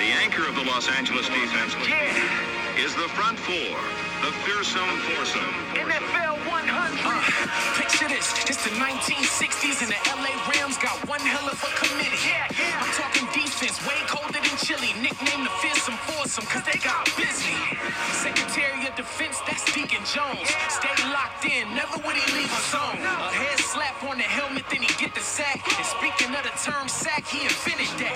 The anchor of the Los Angeles defense is the front four, the fearsome foursome. NFL 100. Picture this, it's the 1960s and the LA Rams got one hell of a committee. I'm talking defense, way colder than Chile. Nicknamed the fearsome foursome, cause they got busy. Secretary of Defense, that's Deacon Jones. Stay locked in, never would he leave a zone. A head slap on the helmet, then he get the sack. And speaking of the term sack, he invented that.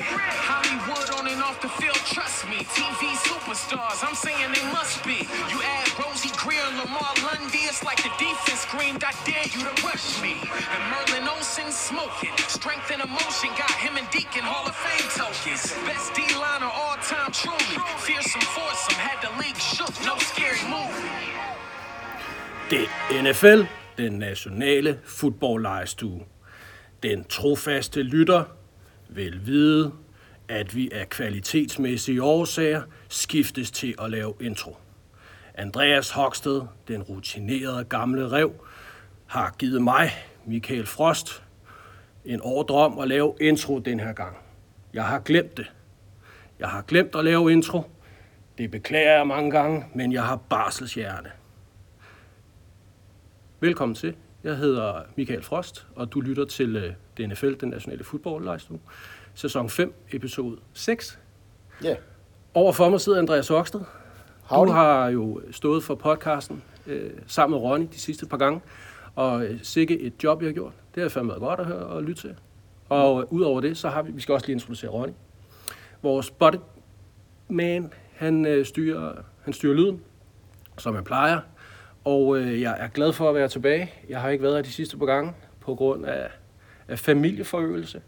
Hollywood on and off the field, trust me. TV superstars, I'm saying they must be. You add Rosie Greer, Lamar Lundy, it's like the defense screamed, I dare you to rush me. And Merlin Olsen smoking, strength and emotion got him and Deacon Hall of Fame tokens. Best D-line of all time, truly. Fearsome foursome, had the league shook, no scary move. Det er NFL, den nationale fodboldlejestue. Den trofaste lytter vil vide, at vi af kvalitetsmæssige årsager skiftes til at lave intro. Andreas Hoksted, den rutinerede gamle rev, har givet mig, Michael Frost, en ordre om at lave intro den her gang. Jeg har glemt det. Jeg har glemt at lave intro. Det beklager jeg mange gange, men jeg har barselshjerne. Velkommen til. Jeg hedder Michael Frost, og du lytter til DNFL, den nationale fodboldlejestue. Sæson 5, episode 6. Yeah. Overfor mig sidder Andreas Hoksted. Du har jo stået for podcasten sammen med Ronny de sidste par gange, og sikke et job, jeg har gjort. Det har fandme været godt at høre og lytte til. Og udover det, så har vi skal også lige introducere Ronny. Vores bodyman, han styrer lyden, som han plejer. Og jeg er glad for at være tilbage. Jeg har ikke været her de sidste par gange på grund af familieforøgelse.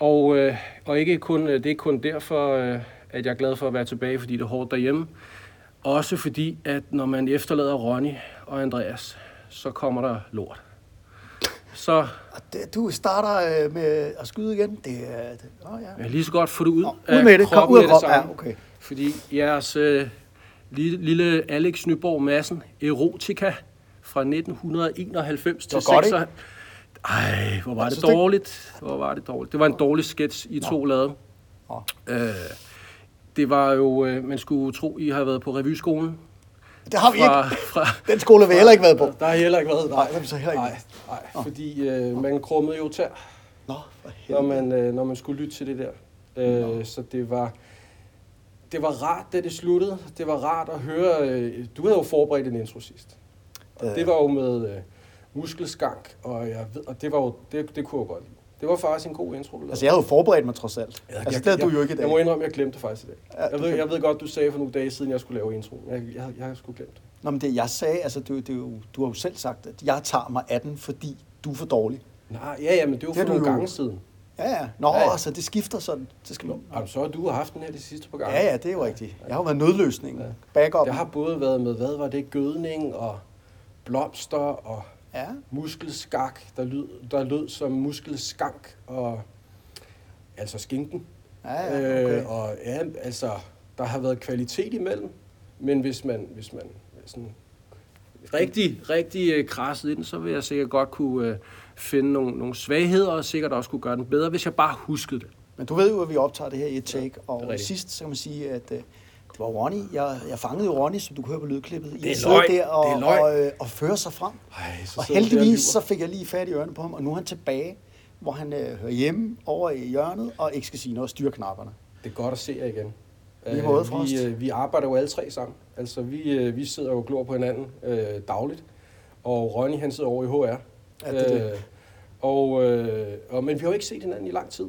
Og ikke kun, det er ikke kun derfor, at jeg er glad for at være tilbage, fordi det er hårdt derhjemme. Også fordi, at når man efterlader Ronny og Andreas, så kommer der lort. Så du starter med at skyde igen. Ja. Jeg kan lige så godt få det ud af det. Kroppen med det samme. Ja, okay. Fordi jeres lille Alex Nyborg Madsen erotika fra 1991 til 96. Ej, hvor var det dårligt. Det var en dårlig sketch, I to lavede. Det var jo, man skulle tro, I har været på revyskolen. Det har vi ikke. Den skole har vi heller ikke været på. Der har heller ikke været. Nej, fordi man krummede jo tær, når man skulle lytte til det der. Så det var rart, da det sluttede. Det var rart at høre. Du havde jo forberedt en intro sidst. Og det var jo med muskelskank, og det var jo, det kunne jeg godt lide. Det var faktisk en god intro. Altså, jeg havde jo forberedt mig trods alt. Det havde du jo ikke i dag. Jeg må indrømme, at jeg glemte faktisk i dag. Ja, jeg ved godt, du sagde for nogle dage siden, jeg skulle lave intro. Jeg har sgu glemt det. Nå, men det jeg sagde, altså, du har jo selv sagt, at jeg tager mig af den, fordi du er for dårlig. Nej, ja, men det var for nogle gange siden. Ja. Nå, ja. Altså, det skifter sådan. Det skal man. Så har du haft den her det sidste par gange. Ja, det er jo rigtigt. Jeg har jo været nødløsningen. Ja. Backup. Jeg har både været med, hvad var det, gødning og blomster og... Ja. Muskelskak, der lød som muskelskank, og altså skinken. Ja, okay. Og ja, altså, der har været kvalitet imellem, men hvis man sådan rigtig krasset i den, så vil jeg sikkert godt kunne finde nogle svagheder, og sikkert også kunne gøre den bedre, hvis jeg bare huskede det. Men du ved jo, at vi optager det her i et take, og sidst så kan man sige, at... Det var Ronny. Jeg fangede jo Ronny, som du kunne høre på lydklippet. I sidder der og fører sig frem. Ej, og heldigvis så fik jeg lige fat i ørerne på ham, og nu er han tilbage, hvor han hører hjemme over i hjørnet, og ikke skal sige noget og styre knapperne. Det er godt at se jer igen. Vi arbejder jo alle tre sammen. Altså, vi sidder jo og glor på hinanden dagligt, og Ronny han sidder over i HR. Ja, det. Men vi har jo ikke set hinanden i lang tid.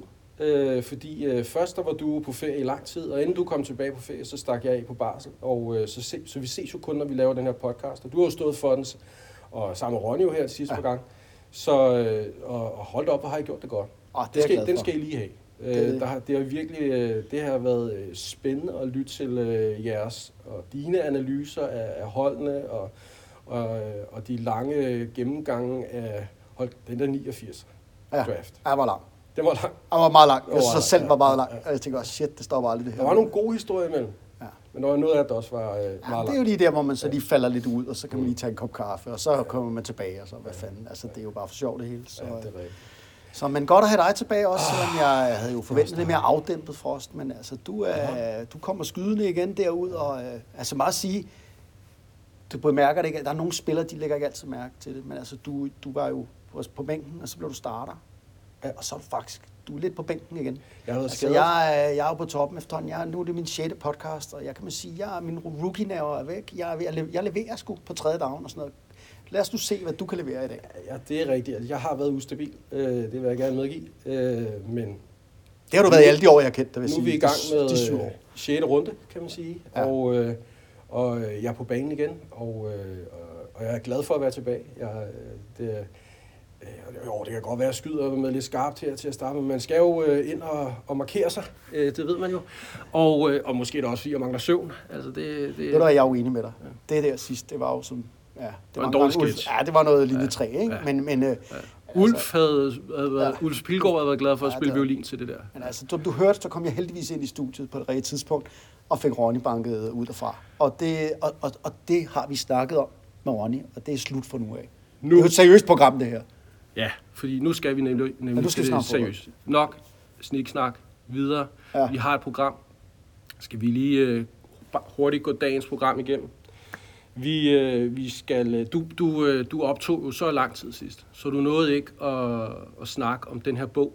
Fordi først der var du på ferie i lang tid, og inden du kom tilbage på ferie, så stak jeg af på barsel, og så vi ses jo kun, når vi laver den her podcast, og du har jo stået for den, og sammen med Ronny jo her sidste gang, så og hold op, og har I gjort det godt. Den skal I lige have. Det har virkelig, det har været spændende at lytte til jeres, og dine analyser af holdene, og de lange gennemgange af den der 89 draft. Ja, det var langt. Det var langt. Det var meget langt. Jeg synes, selv var meget langt. Og jeg tænkte også, shit, det stopper aldrig det her. Der var nogle gode historier imellem. Ja. Men der var noget af det også var meget langt. Det er jo lige der, hvor man så lige falder lidt ud, og så kan man lige tage en kop kaffe, og så kommer man tilbage, og så hvad fanden. Altså, det er jo bare for sjovt det hele. Så, ja, det er rigtigt. Så men godt at have dig tilbage også, selvom jeg havde jo forventet lidt mere afdæmpet Frost, men altså du kommer skydende igen derud, og altså meget at sige, du bemærker det ikke, der er nogle spillere, de lægger ikke altid mærke til det, men altså du var jo på bænken, og så blev du starter, og så er du faktisk, du er lidt på bænken igen. Jeg er altså, jeg er jo på toppen efterhånden, nu er det min 6. podcast, og jeg kan man sige, min rookie-nerver er væk, jeg leverer sgu på 3. down og sådan noget. Lad os nu se, hvad du kan levere i dag. Ja, det er rigtigt. Jeg har været ustabil. Det vil jeg gerne medgive. Men det har du været i alle de år, jeg kendte dig, vil sige. Nu er vi i gang med de 7 år. 6. runde, kan man sige. Ja. Og jeg er på banen igen. Og jeg er glad for at være tilbage. Det kan godt være, at skyder med lidt skarpt her til at starte, men man skal jo ind og markere sig, det ved man jo. Og måske er det også, fordi jeg mangler søvn. Altså, det er der, jeg er uenig med dig. Ja. Det der sidste, det var jo som... Ja, det var en dårlig sketch. Ja, det var noget lille træ, ikke? Ja. Men Ulf Pilgaard havde været glad for at spille violin til det der. Men altså, som du hørte, så kom jeg heldigvis ind i studiet på et rigtigt tidspunkt, og fik Ronny banket ud derfra. Og det har vi snakket om med Ronny, og det er slut for nu af. Nu. Det er et seriøst program, det her. Ja, fordi nu skal vi nemlig til det seriøst. Nok sniksnak videre. Ja. Vi har et program. Skal vi lige hurtigt gå dagens program igennem? Vi skal... Du optog jo så lang tid sidst, så du nåede ikke at snakke om den her bog.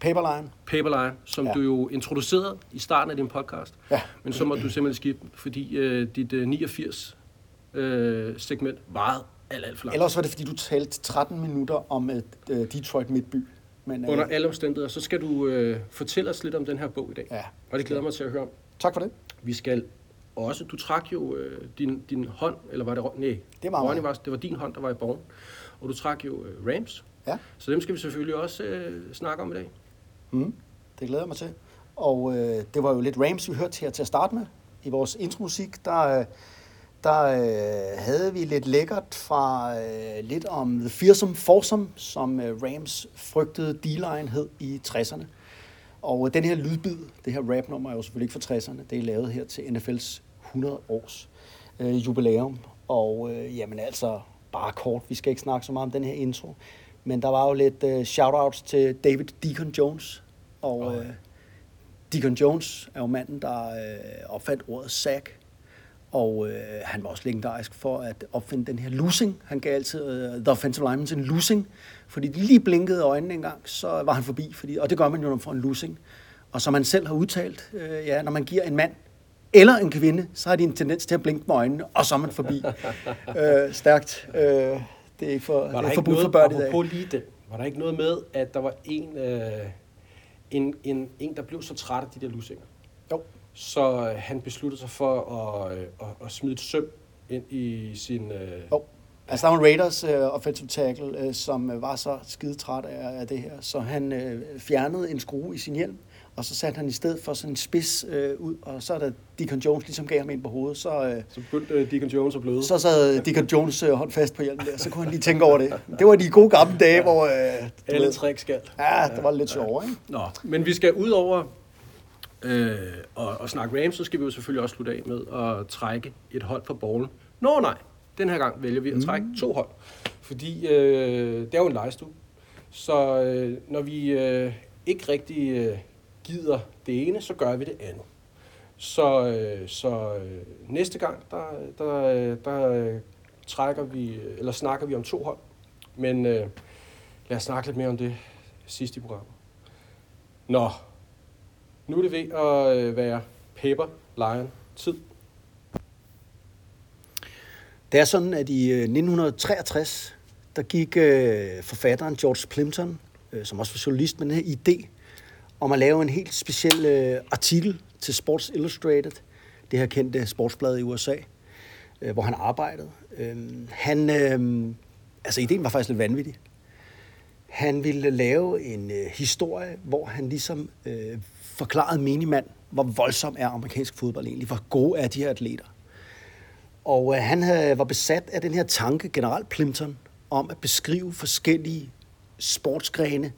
Paper Lion, som du jo introducerede i starten af din podcast. Ja. Men så måtte du simpelthen skifte, fordi dit 89-segment varede alt for langt. Ellers var det, fordi du talte 13 minutter om Detroit Midtby. Men, under alle omstændigheder, så skal du fortælle os lidt om den her bog i dag. Ja. Og det glæder mig til at høre om. Tak for det. Vi skal... Også, du trak jo din hånd, eller var det... Nej, det var din hånd, der var i borgen. Og du trak jo Rams. Ja. Så dem skal vi selvfølgelig også snakke om i dag. Mm, det glæder jeg mig til. Og det var jo lidt Rams, vi hørte her til at starte med. I vores intromusik, der havde vi lidt lækkert fra lidt om The Fearsome Foursome, som Rams frygtede D-line hed i 60'erne. Og den her lydbid, det her rap-nummer er jo selvfølgelig ikke fra 60'erne, det er lavet her til NFL's 100 års jubilæum. Og jamen altså, bare kort, vi skal ikke snakke så meget om den her intro, men der var jo lidt shout-outs til David Deacon Jones. Og Deacon Jones er jo manden, der opfandt ordet sack, og han var også legendarisk for at opfinde den her losing. Han gav altid the offensive lineman til en losing, fordi de lige blinkede øjnene en gang, så var han forbi, og det gør man jo, når man får en losing. Og som han selv har udtalt, når man giver en mand eller en kvinde, så har de en tendens til at blinke med øjnene, og så er man forbi. Stærkt. Det er ikke forbudt for børn i dag. Var der ikke noget med, at der var en der blev så træt af de der losinger? Jo. Så han besluttede sig for at smide et søm ind i sin... Altså, der var en Raiders offensive tackle, som var så skidetræt af det her, så han fjernede en skrue i sin hjelm, og så satte han i stedet for sådan en spids ud, og så da Deacon Jones ligesom gav ham ind på hovedet, så begyndte Deacon Jones at bløde. Så sad Deacon Jones hånd fast på hjelmen der, så kunne han lige tænke over det. Det var de gode gamle dage, hvor... alle træk skal. Ja, det var lidt sjovere, ikke? Nå, men vi skal ud over... og snakke Rams, så skal vi jo selvfølgelig også slutte af med at trække et hold fra borgen. Nej, den her gang vælger vi at trække 2 hold, fordi det er jo en legestue. Så når vi ikke rigtig gider det ene, så gør vi det andet. Så næste gang, der trækker vi, eller snakker vi om 2 hold, men lad os snakke lidt mere om det sidste i programmet. Nå, nu er det ved at være Paper Lion tid. Det er sådan, at i 1963, der gik forfatteren George Plimpton, som også var journalist, med den her idé om at lave en helt speciel artikel til Sports Illustrated, det her kendte sportsblad i USA, hvor han arbejdede. Ideen var faktisk lidt vanvittig. Han ville lave en historie, hvor han ligesom forklarede minimand, hvor voldsom er amerikansk fodbold egentlig, hvor gode er de her atleter. Og han var besat af den her tanke, generelt Plimpton, om at beskrive forskellige sportsgrene,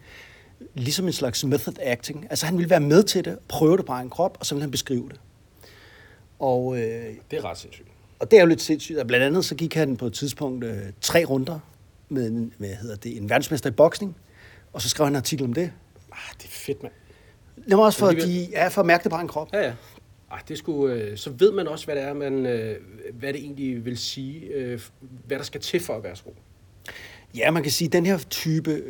ligesom en slags method acting. Altså han ville være med til det, prøve det på egen krop, og så ville han beskrive det. Og, det er ret sindssygt. Og det er jo lidt sindssygt. Og blandt andet så gik han på et tidspunkt 3 runder med en verdensmester i boksning, Og så skrev han en artikel om det. Det er fedt, mand. Det var også for, for at mærke det bare en krop. Ja, ja. Det skulle så ved man også, hvad det er, hvad det egentlig vil sige, hvad der skal til for at være så god. Ja, man kan sige, at den her type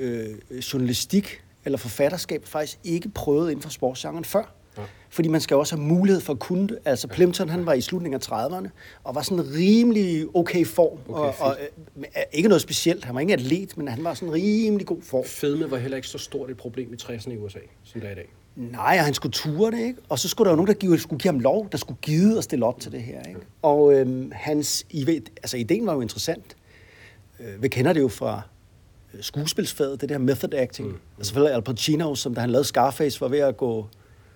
journalistik eller forfatterskab faktisk ikke prøvet inden for sportsgenren før. Ja. Fordi man skal også have mulighed for at kunne det. Altså Plimpton, han var i slutningen af 30'erne, og var sådan en rimelig okay form. Og ikke noget specielt, han var ikke atlet, men han var sådan en rimelig god form. Fedme var heller ikke så stort et problem i 60'erne i USA, som det er i dag. Nej, og han skulle ture det, ikke? Og så skulle der jo nogen, der skulle give ham lov, der skulle gide at stille op til det her, ikke? Og hans ideen var jo interessant. Vi kender det jo fra skuespilsfaget, det der method acting. Og selvfølgelig Al Pacino, som da han lavede Scarface, var ved at gå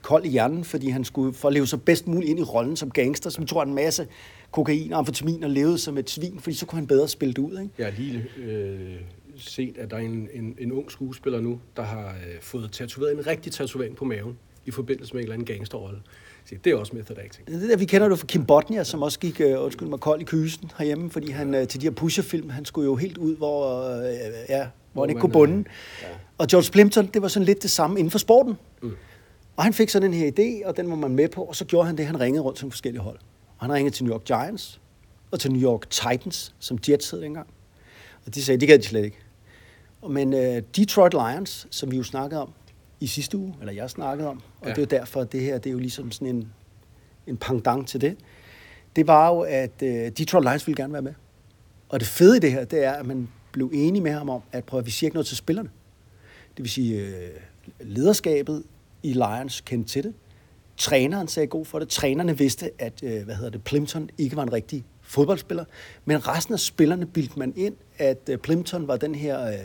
kold i hjernen, fordi han skulle for at leve så bedst muligt ind i rollen som gangster, som tog en masse kokain og amfetamin og levede som et svin, fordi så kunne han bedre spille det ud, ikke? Jeg har lige set, at der er en ung skuespiller nu, der har fået tatoveret en rigtig tatovering på maven i forbindelse med en eller anden gangsterrolle. Det er også method acting. Det der, vi kender det fra Kim Bodnia, som også gik kold i kysen herhjemme, fordi han til de her pusherfilm, han skulle jo helt ud, hvor han ikke kunne bunde. Ja. Og George Plimpton, det var sådan lidt det samme inden for sporten. Og han fik sådan en her idé, og den var man med på, og så gjorde han det, han ringede rundt til forskellige hold. Og han ringede til New York Giants, og til New York Titans, som Jets hed dengang. Og de sagde, det gad de slet ikke. Men Detroit Lions, som vi jo snakkede om i sidste uge, eller jeg snakkede om, og det er jo derfor, at det her, det er jo ligesom sådan en pendant til det, det var jo, at Detroit Lions ville gerne være med. Og det fede i det her, det er, at man blev enig med ham om, at prøv at vi siger ikke noget til spillerne. Det vil sige, lederskabet i Lions kendte til det. Træneren sagde god for det. Trænerne vidste, at Plimpton ikke var en rigtig fodboldspiller, men resten af spillerne bildte man ind, at Plimpton var den her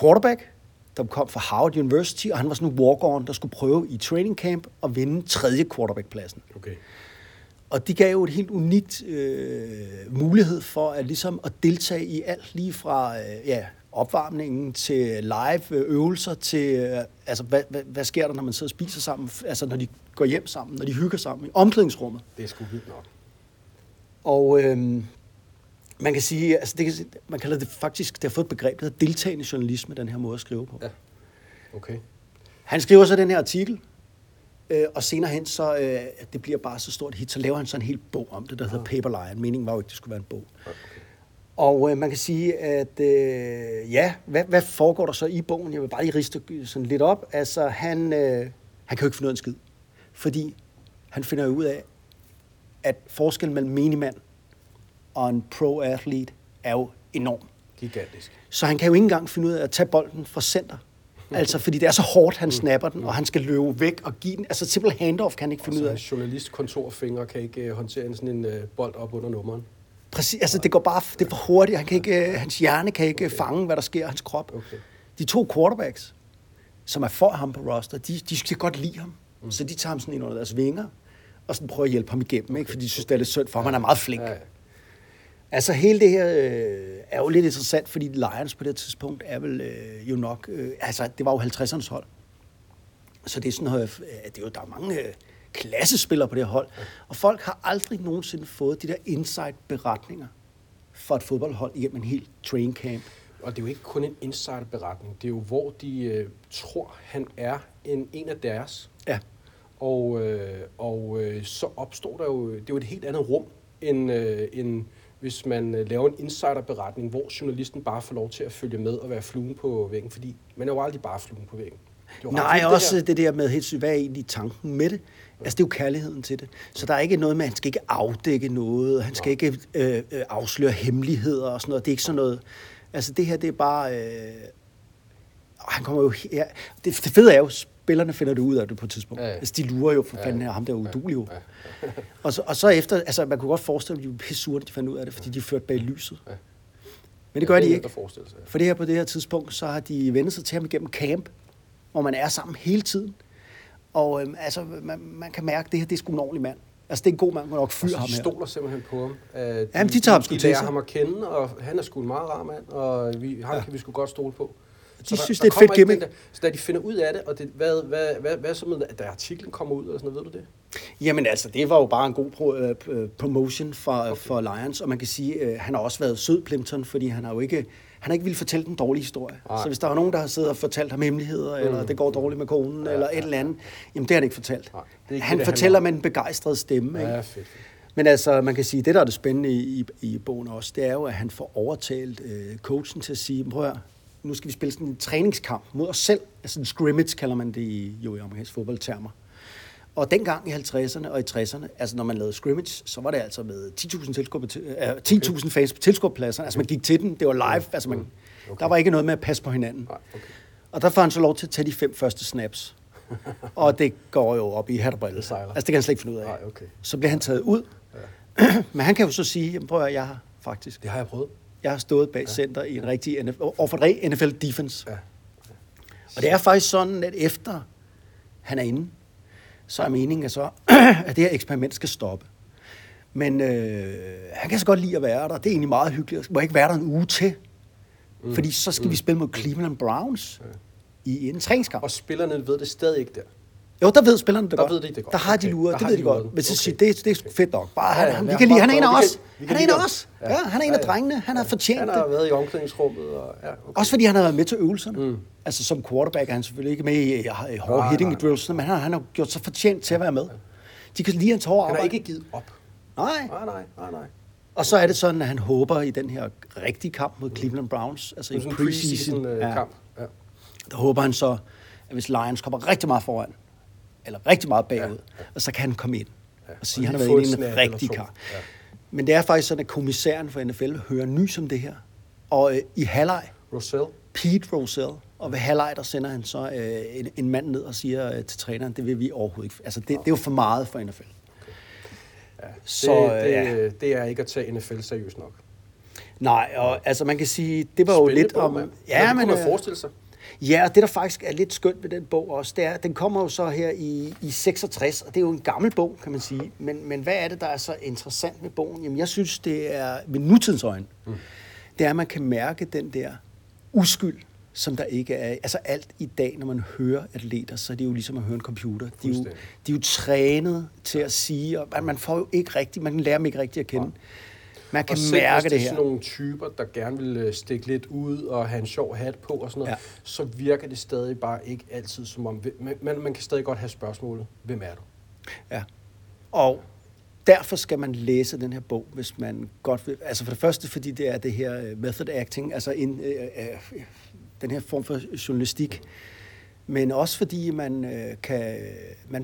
quarterback, der kom fra Howard University, og han var sådan en walk-on, der skulle prøve i training camp at vinde 3. quarterback-pladsen. Okay. Og det gav jo et helt unikt mulighed for at ligesom at deltage i alt, lige fra opvarmningen til live øvelser til hvad sker der, når man sidder og spiser sammen, altså når de går hjem sammen, når de hygger sammen i omklædningsrummet. Det er sgu vildt nok. Og man kan sige, altså det, man kalder det faktisk, det har fået et begreb, der hedder deltagende journalisme, den her måde at skrive på. Ja. Okay. Han skriver så den her artikel, og senere hen så, det bliver bare så stort hit, så laver han så en hel bog om det, der hedder Paper Lion. Meningen var jo ikke, det skulle være en bog. Okay. Og man kan sige, at hvad foregår der så i bogen? Jeg vil bare lige riste sådan lidt op. Altså, han kan jo ikke finde ud af en skid, fordi han finder jo ud af, at forskellen mellem menigmand og en pro-athlete er jo enorm. Gigantisk. Så han kan jo ikke engang finde ud af at tage bolden fra center. Altså, fordi det er så hårdt, han snapper den, og han skal løbe væk og give den. Altså, simpel handoff kan han ikke finde ud af. Altså, journalistkontorfingre kan ikke håndtere sådan en bold op under nummeren. Præcis, altså det går bare det er for hurtigt. Han kan ikke, hans hjerne kan ikke fange, hvad der sker i hans krop. Okay. De to quarterbacks, som er for ham på roster, de skal godt lide ham. Så de tager ham sådan ind under deres vinger, og så prøver at hjælpe ham igennem, ikke? Fordi de synes, det er lidt synd for ham. Han er meget flink. Ja. Altså hele det her er jo lidt interessant, fordi Lions på det tidspunkt er vel jo nok... det var jo 50'ernes hold. Så det er sådan, det er jo, der er mange... klassespillere på det hold, og folk har aldrig nogensinde fået de der insight-beretninger for et fodboldhold igennem en hel training camp. Og det er jo ikke kun en insight-beretning, det er jo, hvor de tror, han er en af deres. Ja. Og så opstår der jo, det er jo et helt andet rum, end hvis man laver en insider-beretning, hvor journalisten bare får lov til at følge med og være fluen på væggen, fordi man er jo aldrig bare fluen på væggen. Nej, også det der med helt sygt, hvad er egentlig tanken med det? Altså, det er jo kærligheden til det. Så der er ikke noget med, at han skal ikke afdække noget, han skal ikke afsløre hemmeligheder og sådan noget. Det er ikke sådan noget... Altså, det her, det er bare... Han kommer jo... Ja, det fede er jo, spillerne finder det ud af det på et tidspunkt. Ja, ja. Altså, de lurer jo for fanden her, ham der uduelige. Ja, ja. og så efter... Altså, man kunne godt forestille sig, at de var pissure, de fandt ud af det, fordi de førte bag lyset. Ja. Men det gør de ikke. For det her på det her tidspunkt, så har de vendt sig til ham igennem camp, hvor man er sammen hele tiden. Og man kan mærke, at det her, det er sgu en ordentlig mand. Altså, det er en god mand, man nok fyrer ham her. De stoler simpelthen på ham. Jamen, de tager ham sgu til sig. Ham at kende, og han er sgu en meget rar mand, og ham kan vi sgu godt stole på. De synes, det er et fedt gimmick. Så da de finder ud af det, og det, hvad så med, at der artiklen kommer ud, eller sådan noget, ved du det? Jamen altså, det var jo bare en god promotion for Lions, og man kan sige, han har også været sød, Plimpton, fordi han har jo ikke... han har ikke ville fortælle den dårlige historie. Ej. Så hvis der var nogen, der har siddet og fortalt ham hemmeligheder, eller det går dårligt med konen, eller et eller andet, jamen det har han ikke fortalt. Ikke han det, fortæller med en begejstret stemme. Ikke? Ja, fedt. Men altså, man kan sige, det der er det spændende i bogen også, det er jo, at han får overtalt coachen til at sige, prøv at høre, nu skal vi spille sådan en træningskamp mod os selv. Altså en scrimmage kalder man det i amerikansk fodboldtermer. Og dengang i 50'erne og i 60'erne, altså når man lavede scrimmage, så var det altså med 10.000 fans på tilskuerpladserne. Altså man gik til den, det var live. Altså man, der var ikke noget med at passe på hinanden. Og der får han så lov til at tage de 5 første snaps. Og det går jo op i hat og briller. Altså det kan han slet ikke finde ud af. Så bliver han taget ud. Men han kan jo så sige, prøv at høre, jeg har faktisk... Det har jeg prøvet. Jeg har stået bag center i en rigtig NFL defense. Og det er faktisk sådan, at efter han er inde, så er meningen så, at det her eksperiment skal stoppe. Men han kan så godt lide at være der. Det er egentlig meget hyggeligt. Må ikke være der en uge til. Fordi så skal vi spille mod Cleveland Browns i en træningskamp. Og spillerne ved det stadig ikke der. Jo, der ved spillerne det godt. Ved de det godt. Der har de luret, det ved de godt. Men så siger det er fedt nok. Bare han, vi kan lide, han er en af os. Han er en af os. Ja, han er en af drengene. Han har fortjent det. Han har været i omklædningsrummet. Også fordi han har været med til øvelserne. Altså som quarterback er han selvfølgelig ikke med i hårde hitting i drillsene, men han har gjort sig fortjent til at være med. De kan lide hans hårde arbejde. Han har ikke givet op. Nej. Og så er det sådan, at han håber i den her rigtige kamp mod Cleveland Browns, altså i preseason-kamp. Der håber han så, at hvis Lions kommer rigtig meget foran, eller rigtig meget bagud, og så kan han komme ind og sige, at han har været inde i en rigtig kamp. Men det er faktisk sådan, at kommissæren for NFL hører nys om det her. Og i halvleg, Pete Rozelle, og ved halvleg, der sender han så en mand ned og siger til træneren, det vil vi overhovedet ikke. Altså, det er jo for meget for NFL. Ja, det er ikke at tage NFL seriøst nok. Nej, og altså man kan sige, det var jo lidt om... Man. Ja, men... Det kunne man forestille sig. Ja, og det der faktisk er lidt skønt ved den bog også, det er, den kommer jo så her i 66, og det er jo en gammel bog, kan man sige. Men hvad er det, der er så interessant med bogen? Jamen, jeg synes, det er ved nutidens øjne, det er, at man kan mærke den der uskyld, som der ikke er. Altså alt i dag, når man hører atleter, så er det jo ligesom at høre en computer. De er jo trænet til at sige, og man får jo ikke rigtigt, man lærer dem ikke rigtigt at kende. Man kan mærke det her. Og sådan nogle typer, der gerne vil stikke lidt ud og have en sjov hat på og sådan noget, så virker det stadig bare ikke altid som om... Men man kan stadig godt have spørgsmålet, hvem er du? Ja, og derfor skal man læse den her bog, hvis man godt vil... Altså for det første, fordi det er det her method acting, altså den her form for journalistik, men også fordi man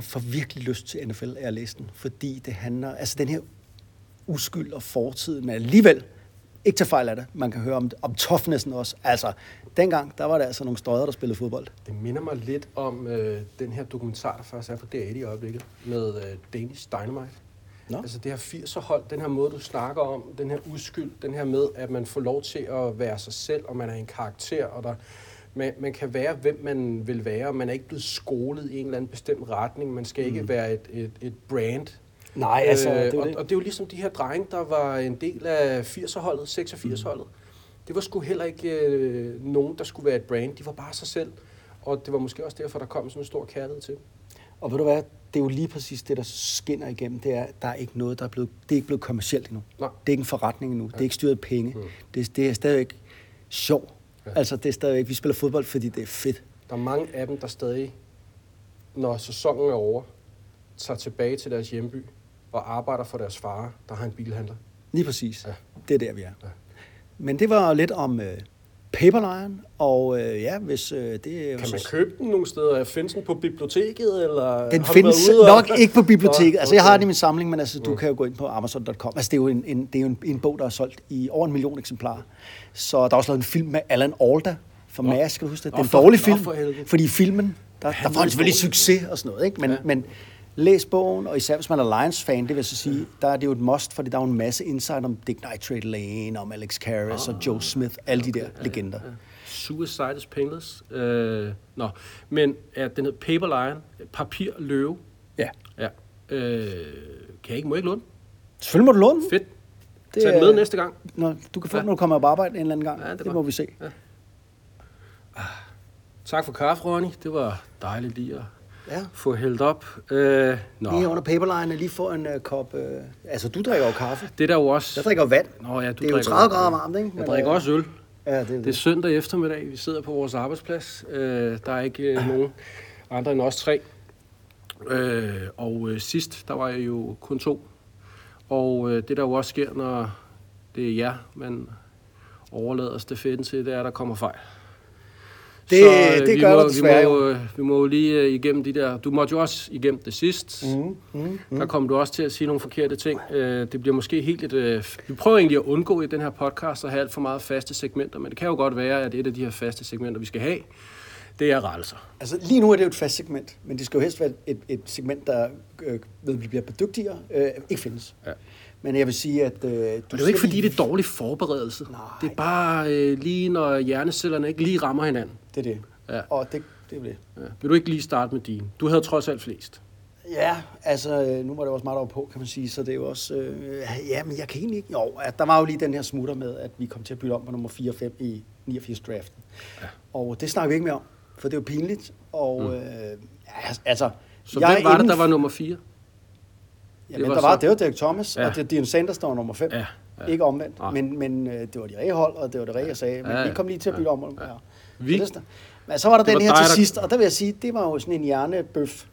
får virkelig lyst til NFL at læse den, fordi det handler... Altså den her uskyld og fortid, men alligevel ikke til fejl af det. Man kan høre om toughnessen også. Altså, dengang, der var der altså nogle støder, der spillede fodbold. Det minder mig lidt om den her dokumentar, der faktisk er på DR1 i øjeblikket, med Danish Dynamite. No. Altså det her 80'er hold, den her måde, du snakker om, den her uskyld, den her med, at man får lov til at være sig selv, og man er en karakter, og man kan være, hvem man vil være, og man er ikke blevet skolet i en eller anden bestemt retning. Man skal ikke være et brand. Nej, altså, og det er jo ligesom de her drenge, der var en del af 80'er-holdet, 86-holdet. Det var sgu heller ikke nogen, der skulle være et brand. De var bare sig selv. Og det var måske også derfor, der kom sådan en stor kærlighed til. Og ved du hvad, det er jo lige præcis det, der skinner igennem. Det er, der er ikke noget, der er blevet... Det er ikke blevet kommercielt endnu. Nej. Det er ikke en forretning endnu. Ja. Det er ikke styret penge. Det er stadigvæk sjov. Ja. Altså, det er stadigvæk... Vi spiller fodbold, fordi det er fedt. Der er mange af dem, der stadig, når sæsonen er over, tager tilbage til deres hjemby og arbejder for deres far, der har en bilhandler. Lige præcis. Ja. Det er der, vi er. Ja. Men det var lidt om Paper Lion, og hvis det... Kan man købe den nogle steder? Findes den på biblioteket, eller... Den findes nok ikke på biblioteket. Altså, jeg har den i min samling, men altså, du kan jo gå ind på Amazon.com. Altså, det er jo en bog, der er solgt i over 1 million eksemplarer. Så der er også lavet en film med Alan Alda fra Mads, skal du huske det? Det er en dårlig film, fordi i filmen, der får han selvfølgelig succes og sådan noget, ikke? Men læs bogen, og især hvis man er Lions-fan, det vil så sige, der er det jo et must, fordi der er en masse insight om Dick Nitrate Lane, om Alex Karras og Joe Smith, alle de der legender. Ja. Suicide is painless. Den hedder Paper Lion, papir løve. Ja. Må jeg ikke låne? Selvfølgelig må du låne. Fedt. Tag den med næste gang. Nå, du kan få den, når du kommer på arbejde en eller anden gang. Ja, det må vi se. Ja. Tak for kaffe, Ronny. Det var dejligt lige at... Ja. Få hældt op. Lige under paperlinerne, lige få en kop... Altså, du drikker jo kaffe. Det der jo også... Jeg drikker vand. Nå, ja, det er jo 30 grader varmt, ikke? Men jeg drikker også øl. Ja, det er søndag eftermiddag, vi sidder på vores arbejdsplads. Der er ikke nogen andre end os tre. Og sidst, der var jeg jo kun to. Og det der jo også sker, når det er jer, man overlader stafetten til, det er, der kommer fejl. Det gør der desværre. Vi må lige igennem de der... Du måtte jo også igennem det sidst. Der kom du også til at sige nogle forkerte ting. Det bliver måske helt et... Vi prøver egentlig at undgå i den her podcast at have alt for meget faste segmenter, men det kan jo godt være, at et af de her faste segmenter, vi skal have, det er rettelser. Altså lige nu er det jo et fast segment, men det skal jo helst være et segment, der ved, vi bliver bedygtigere. Ikke findes. Ja. Men jeg vil sige, at... det er jo ikke, fordi det er dårlig forberedelse. Nej. Det er bare lige, når hjernecellerne ikke lige rammer hinanden. Det er det. Ja. Og det er det. Ja. Vil du ikke lige starte med din? Du havde trods alt flest. Ja, altså, nu var det også meget over på, kan man sige. Så det er jo også... ja, men jeg kan egentlig ikke... Jo, der var jo lige den her smutter med, at vi kom til at bytte om på nummer 4 og 5 i 89-draften. Ja. Og det snakker vi ikke mere om, for det er jo pinligt. Og altså... Så hvem var det, der var nummer 4? Jamen, det var Derek Thomas, ja. Og det Dion Sanders, der var nummer 5. Ja, ja. Ikke omvendt, ja. Men det var de rige hold, og det var det rige, jeg sagde. Men vi kom lige til at bytte om dem her. Men så var der den her til sidst, og der vil jeg sige, det var jo sådan en hjernebøf.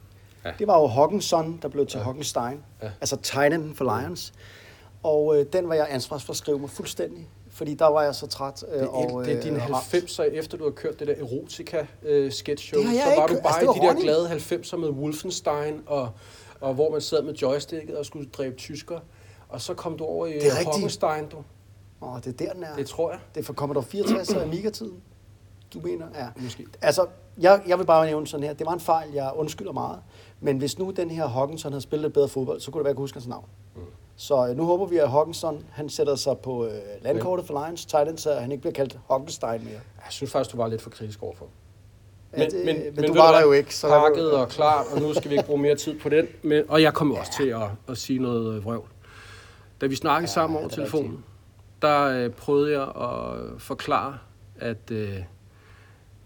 Ja. Det var jo Hockenson, der blev til Hockenstein, altså Titan for Lions. Og den var jeg ansvars for at skrive mig fuldstændig, fordi der var jeg så træt. Det er dine 90'er, efter du har kørt det der erotica-sketchshow, så var du bare i de der glade 90'er med Wolfenstein og hvor man sad med joysticket og skulle dræbe tyskere. Og så kom du over i Hockenstein, du. Åh, det er der, den er. Det tror jeg. Det er fra Commodore 64 og Amiga-tiden. Du mener? Ja. Måske. Altså, jeg vil bare nævne sådan her. Det var en fejl, jeg undskylder meget. Men hvis nu den her Hockenson havde spillet bedre fodbold, så kunne det være, at jeg kunne huske hans navn. Mm. Så nu håber vi, at Hockenson, han sætter sig på landkortet for Lions, Titan, så han ikke bliver kaldt Hockenstein mere. Jeg synes faktisk, du var lidt for kritisk overfor. Men du var der jo ikke. Så pakket og klar, og nu skal vi ikke bruge mere tid på den. Og jeg kom også til at sige noget vrøvl. Da vi snakkede sammen over telefonen, der prøvede jeg at forklare,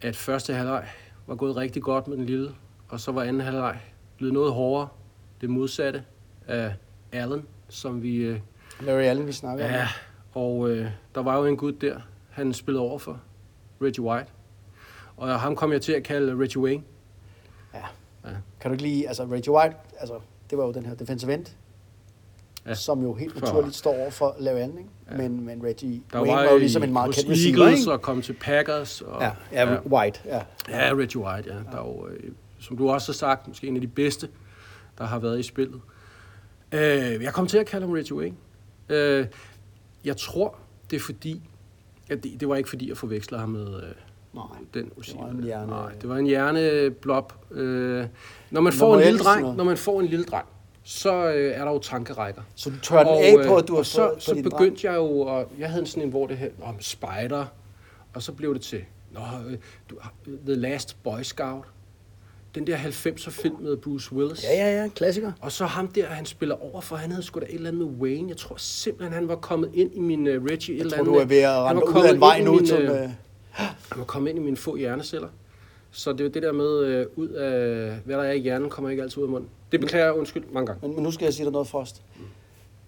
at første halvleg var gået rigtig godt med den lille, og så var anden halvleg blevet noget hårdere. Det modsatte af Allen, som vi... Larry Allen, vi snakkede om. Ja, og der var jo en gut der, han spillede over for Reggie White. Og ham kom jeg til at kalde Reggie Wayne. Ja. Kan du ikke lide... Altså, Reggie White, altså, det var jo den her defensive end, som jo helt naturligt står over for Larry Allen, ikke? Ja. Men Reggie Wayne var jo ligesom en meget kendt receiver, ikke? Og kom til Packers. Og, White. Ja, Reggie White, ja. Der er jo, som du også har sagt, måske en af de bedste, der har været i spillet. Jeg kom til at kalde ham Reggie Wayne. Jeg tror, det er fordi... Det var ikke fordi, jeg forveksler ham med... det var en hjerneblop. Når man får en lille dreng, så er der jo tankerækker. Så du tørrer den af på, at du har fået så begyndte dreng. Jeg jo, og jeg havde sådan en, hvor det her om spider, og så blev det til, The Last Boy Scout. Den der 90'er film med Bruce Willis. Ja, klassiker. Og så ham der, han spiller over for, han havde sgu da et eller andet med Wayne. Jeg tror simpelthen, han var kommet ind i min Reggie. Jeg tror, du er ved at rende ud af en vej nu til... Jeg må komme ind i mine få hjerneceller. Så det er jo det der med, ud af hvad der er i hjernen, kommer ikke altid ud af munden. Det beklager jeg, undskyld, mange gange. Men nu skal jeg sige dig noget, Frost.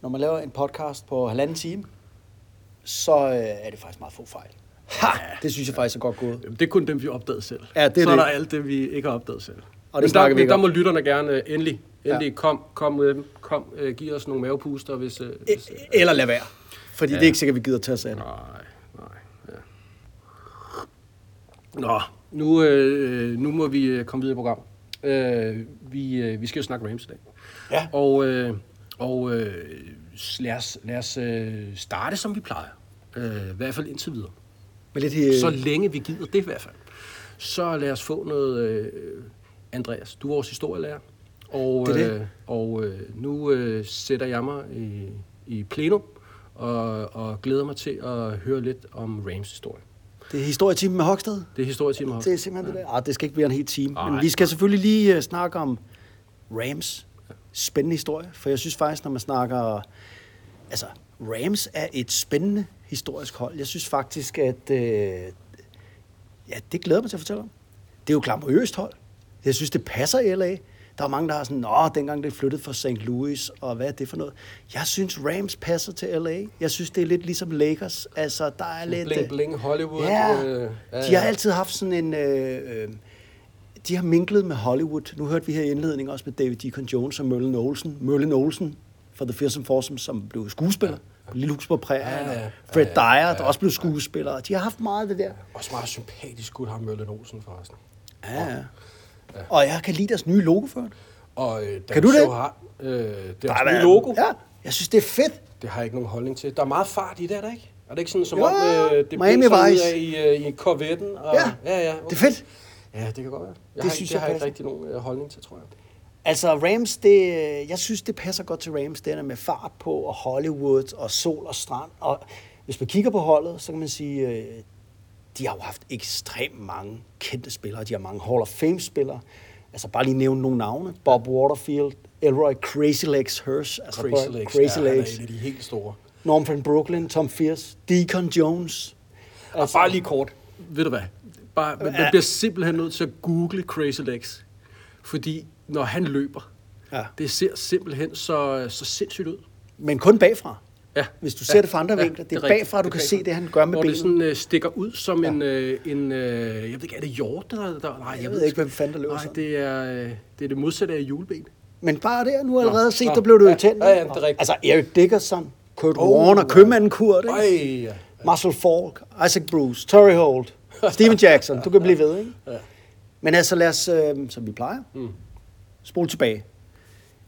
Når man laver en podcast på 1,5 time, så er det faktisk meget få fejl. Ha! Det synes jeg faktisk er godt gået. Jamen, det er kun dem, vi opdagede selv. Ja, det er så er der alt det, vi ikke har opdaget selv. Og det snakker vi ikke om. Der må lytterne gerne endelig kom med dem. Giv os nogle mavepuster, hvis eller lad være. Fordi det er ikke sikkert, vi gider tage os af det. Nå, nu må vi komme videre i programmet. Vi skal jo snakke Rams i dag. Ja. Og lad os starte, som vi plejer. I hvert fald indtil videre. Men lidt, så længe vi gider det i hvert fald. Så lad os få noget... Andreas, du er vores historielærer. Og, det er det. Nu sætter jeg mig i plenum og glæder mig til at høre lidt om Rams historie. Det er historietimen med Hockstad. Det er simpelthen det der. Det skal ikke blive en hel time. Men vi skal selvfølgelig lige snakke om Rams. Spændende historie. For jeg synes faktisk, når man snakker... Altså, Rams er et spændende historisk hold. Jeg synes faktisk, at... det glæder mig til at fortælle om. Det er jo et glamourøst hold. Jeg synes, det passer i LA. Der er mange, der har sådan, dengang det flyttede fra St. Louis, og hvad er det for noget? Jeg synes, Rams passer til LA. Jeg synes, det er lidt ligesom Lakers. Altså, der er lidt... Bling, Hollywood. Ja, de har altid haft sådan en... de har minklet med Hollywood. Nu hørte vi her i indledningen også med David Deacon Jones og Merlin Olsen. Merlin Olsen fra The Fearsome Foursome, som blev skuespiller. Lille Luxembourg Prærien og Fred Dyer, der også blev skuespillere. De har haft meget af det der. Også meget sympatisk skulle have Merlin Olsen forresten. Ja. Og jeg kan lide deres nye logo for det. Kan du det? Deres nye logo. Ja, jeg synes, det er fedt. Det har jeg ikke nogen holdning til. Der er meget fart i det, er der ikke? Er det ikke sådan, som om det bliver i Corvetten? Ja, okay. Det er fedt. Ja, det kan godt være. Jeg har ikke rigtig nogen holdning til, tror jeg. Altså Rams, jeg synes, det passer godt til Rams, det der med fart på, og Hollywood, og sol og strand. Og hvis man kigger på holdet, så kan man sige, de har jo haft ekstremt mange kendte spillere. De har mange Hall of Fame-spillere. Altså bare lige nævne nogle navne. Bob Waterfield, Elroy Crazy Legs Hirsch. Altså Crazy Legs. Han er en af de helt store. Norm Van Brocklin, Tom Fears, Deacon Jones. Altså, bare lige kort. Ved du hvad? Man bliver simpelthen nødt til at google Crazy Legs. Fordi når han løber, det ser simpelthen så sindssygt ud. Men kun bagfra. Ja. Hvis du ser det fra andre vinkler, det er bagfra, du kan se det, han gør med benet. Hvor det sådan stikker ud som jeg ved ikke, er det hjort? Jeg ved ikke, hvem fanden der løber. Nej, det er det modsatte af juleben. Men bare der, nu allerede set, der blev du jo tændt. Ja, det er rigtigt. Altså, Eric Dickerson, Kurt Warner, købmanden Kurt, Marshall Falk, Isaac Bruce, Torrey Holt, Steven Jackson, du kan blive ved, ikke? Ja. Men altså, lad os, som vi plejer, spole tilbage.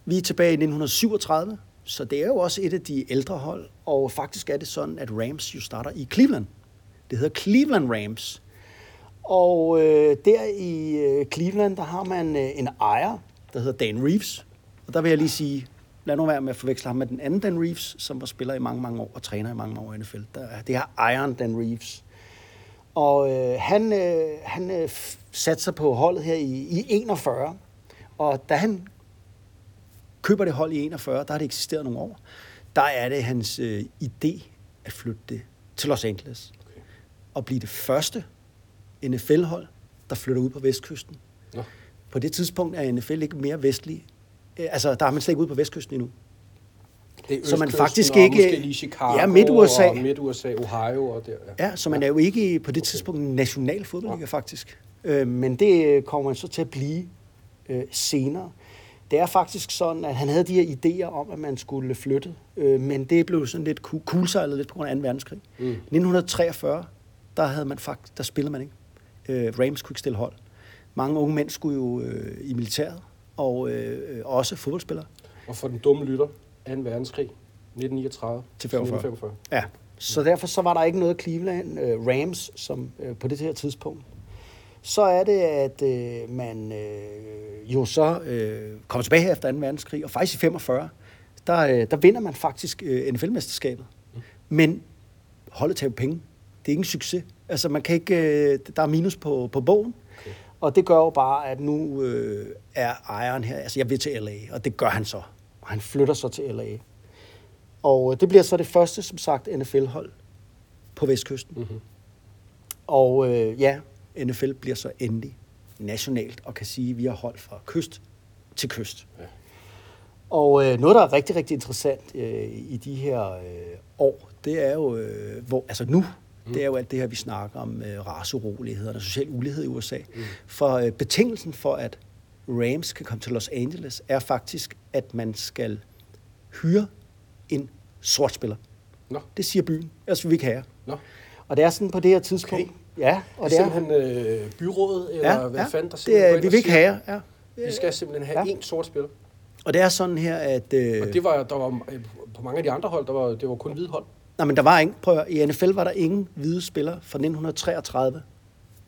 Vi er tilbage i 1937, så det er jo også et af de ældre hold, og faktisk er det sådan, at Rams jo starter i Cleveland. Det hedder Cleveland Rams. Og der i Cleveland, der har man en ejer, der hedder Dan Reeves. Og der vil jeg lige sige, lad nu være med at forveksle ham med den anden Dan Reeves, som var spiller i mange, mange år og træner i mange år i NFL. Det er ejeren Dan Reeves. Og han satte sig på holdet her i 41, og da han køber det hold i 41, der har det eksisteret nogle år, der er det hans idé at flytte det til Los Angeles. Okay. Og blive det første NFL-hold, der flytter ud på vestkysten. Ja. På det tidspunkt er NFL ikke mere vestlig. Altså, der er man slet ikke ude på vestkysten endnu. Så man faktisk ikke Chicago, Midt-USA. Og Midt-USA, Ohio og der. Ja, så man er jo ikke på det tidspunkt en national fodboldliga faktisk. Men det kommer man så til at blive senere. Det er faktisk sådan, at han havde de her idéer om, at man skulle flytte, men det blev sådan lidt kulsejlet lidt på grund af 2. verdenskrig. 1943, der spillede man ikke. Rams kunne ikke stille hold. Mange unge mænd skulle jo i militæret, og også fodboldspillere. Og for den dumme lytter, 2. verdenskrig, 1939 til 1945. Ja, så derfor så var der ikke noget Cleveland Rams som på det her tidspunkt. Så er det, at man jo så kommer tilbage efter 2. verdenskrig, og faktisk i 45, der vinder man faktisk NFL-mesterskabet. Men holdet tager penge. Det er ikke en succes. Altså, man kan ikke, der er minus på bogen. Okay. Og det gør jo bare, at nu er ejeren her, altså jeg vil til LA, og det gør han så. Og han flytter så til LA. Og det bliver så det første, som sagt, NFL-hold på Vestkysten. Mm-hmm. Og NFL bliver så endelig nationalt og kan sige, at vi har holdt fra kyst til kyst. Ja. Og noget, der er rigtig, rigtig interessant i de her år, det er jo, det er jo alt det her, vi snakker om raceroligheder og social ulighed i USA. Mm. For betingelsen for, at Rams kan komme til Los Angeles, er faktisk, at man skal hyre en sort spiller. No. Det siger byen, ellers vil vi ikke have. No. Og det er sådan på det her tidspunkt, okay. Ja, og det er simpelthen byrådet, eller hvad fanden der simpelthen det, vi vil ikke have, Vi skal simpelthen have én sort spiller. Og det er sådan her, at... Og det var, der var på mange af de andre hold, det var kun hvide hold. Nej, men der var ingen... Prøv at høre, i NFL var der ingen hvide spillere fra 1933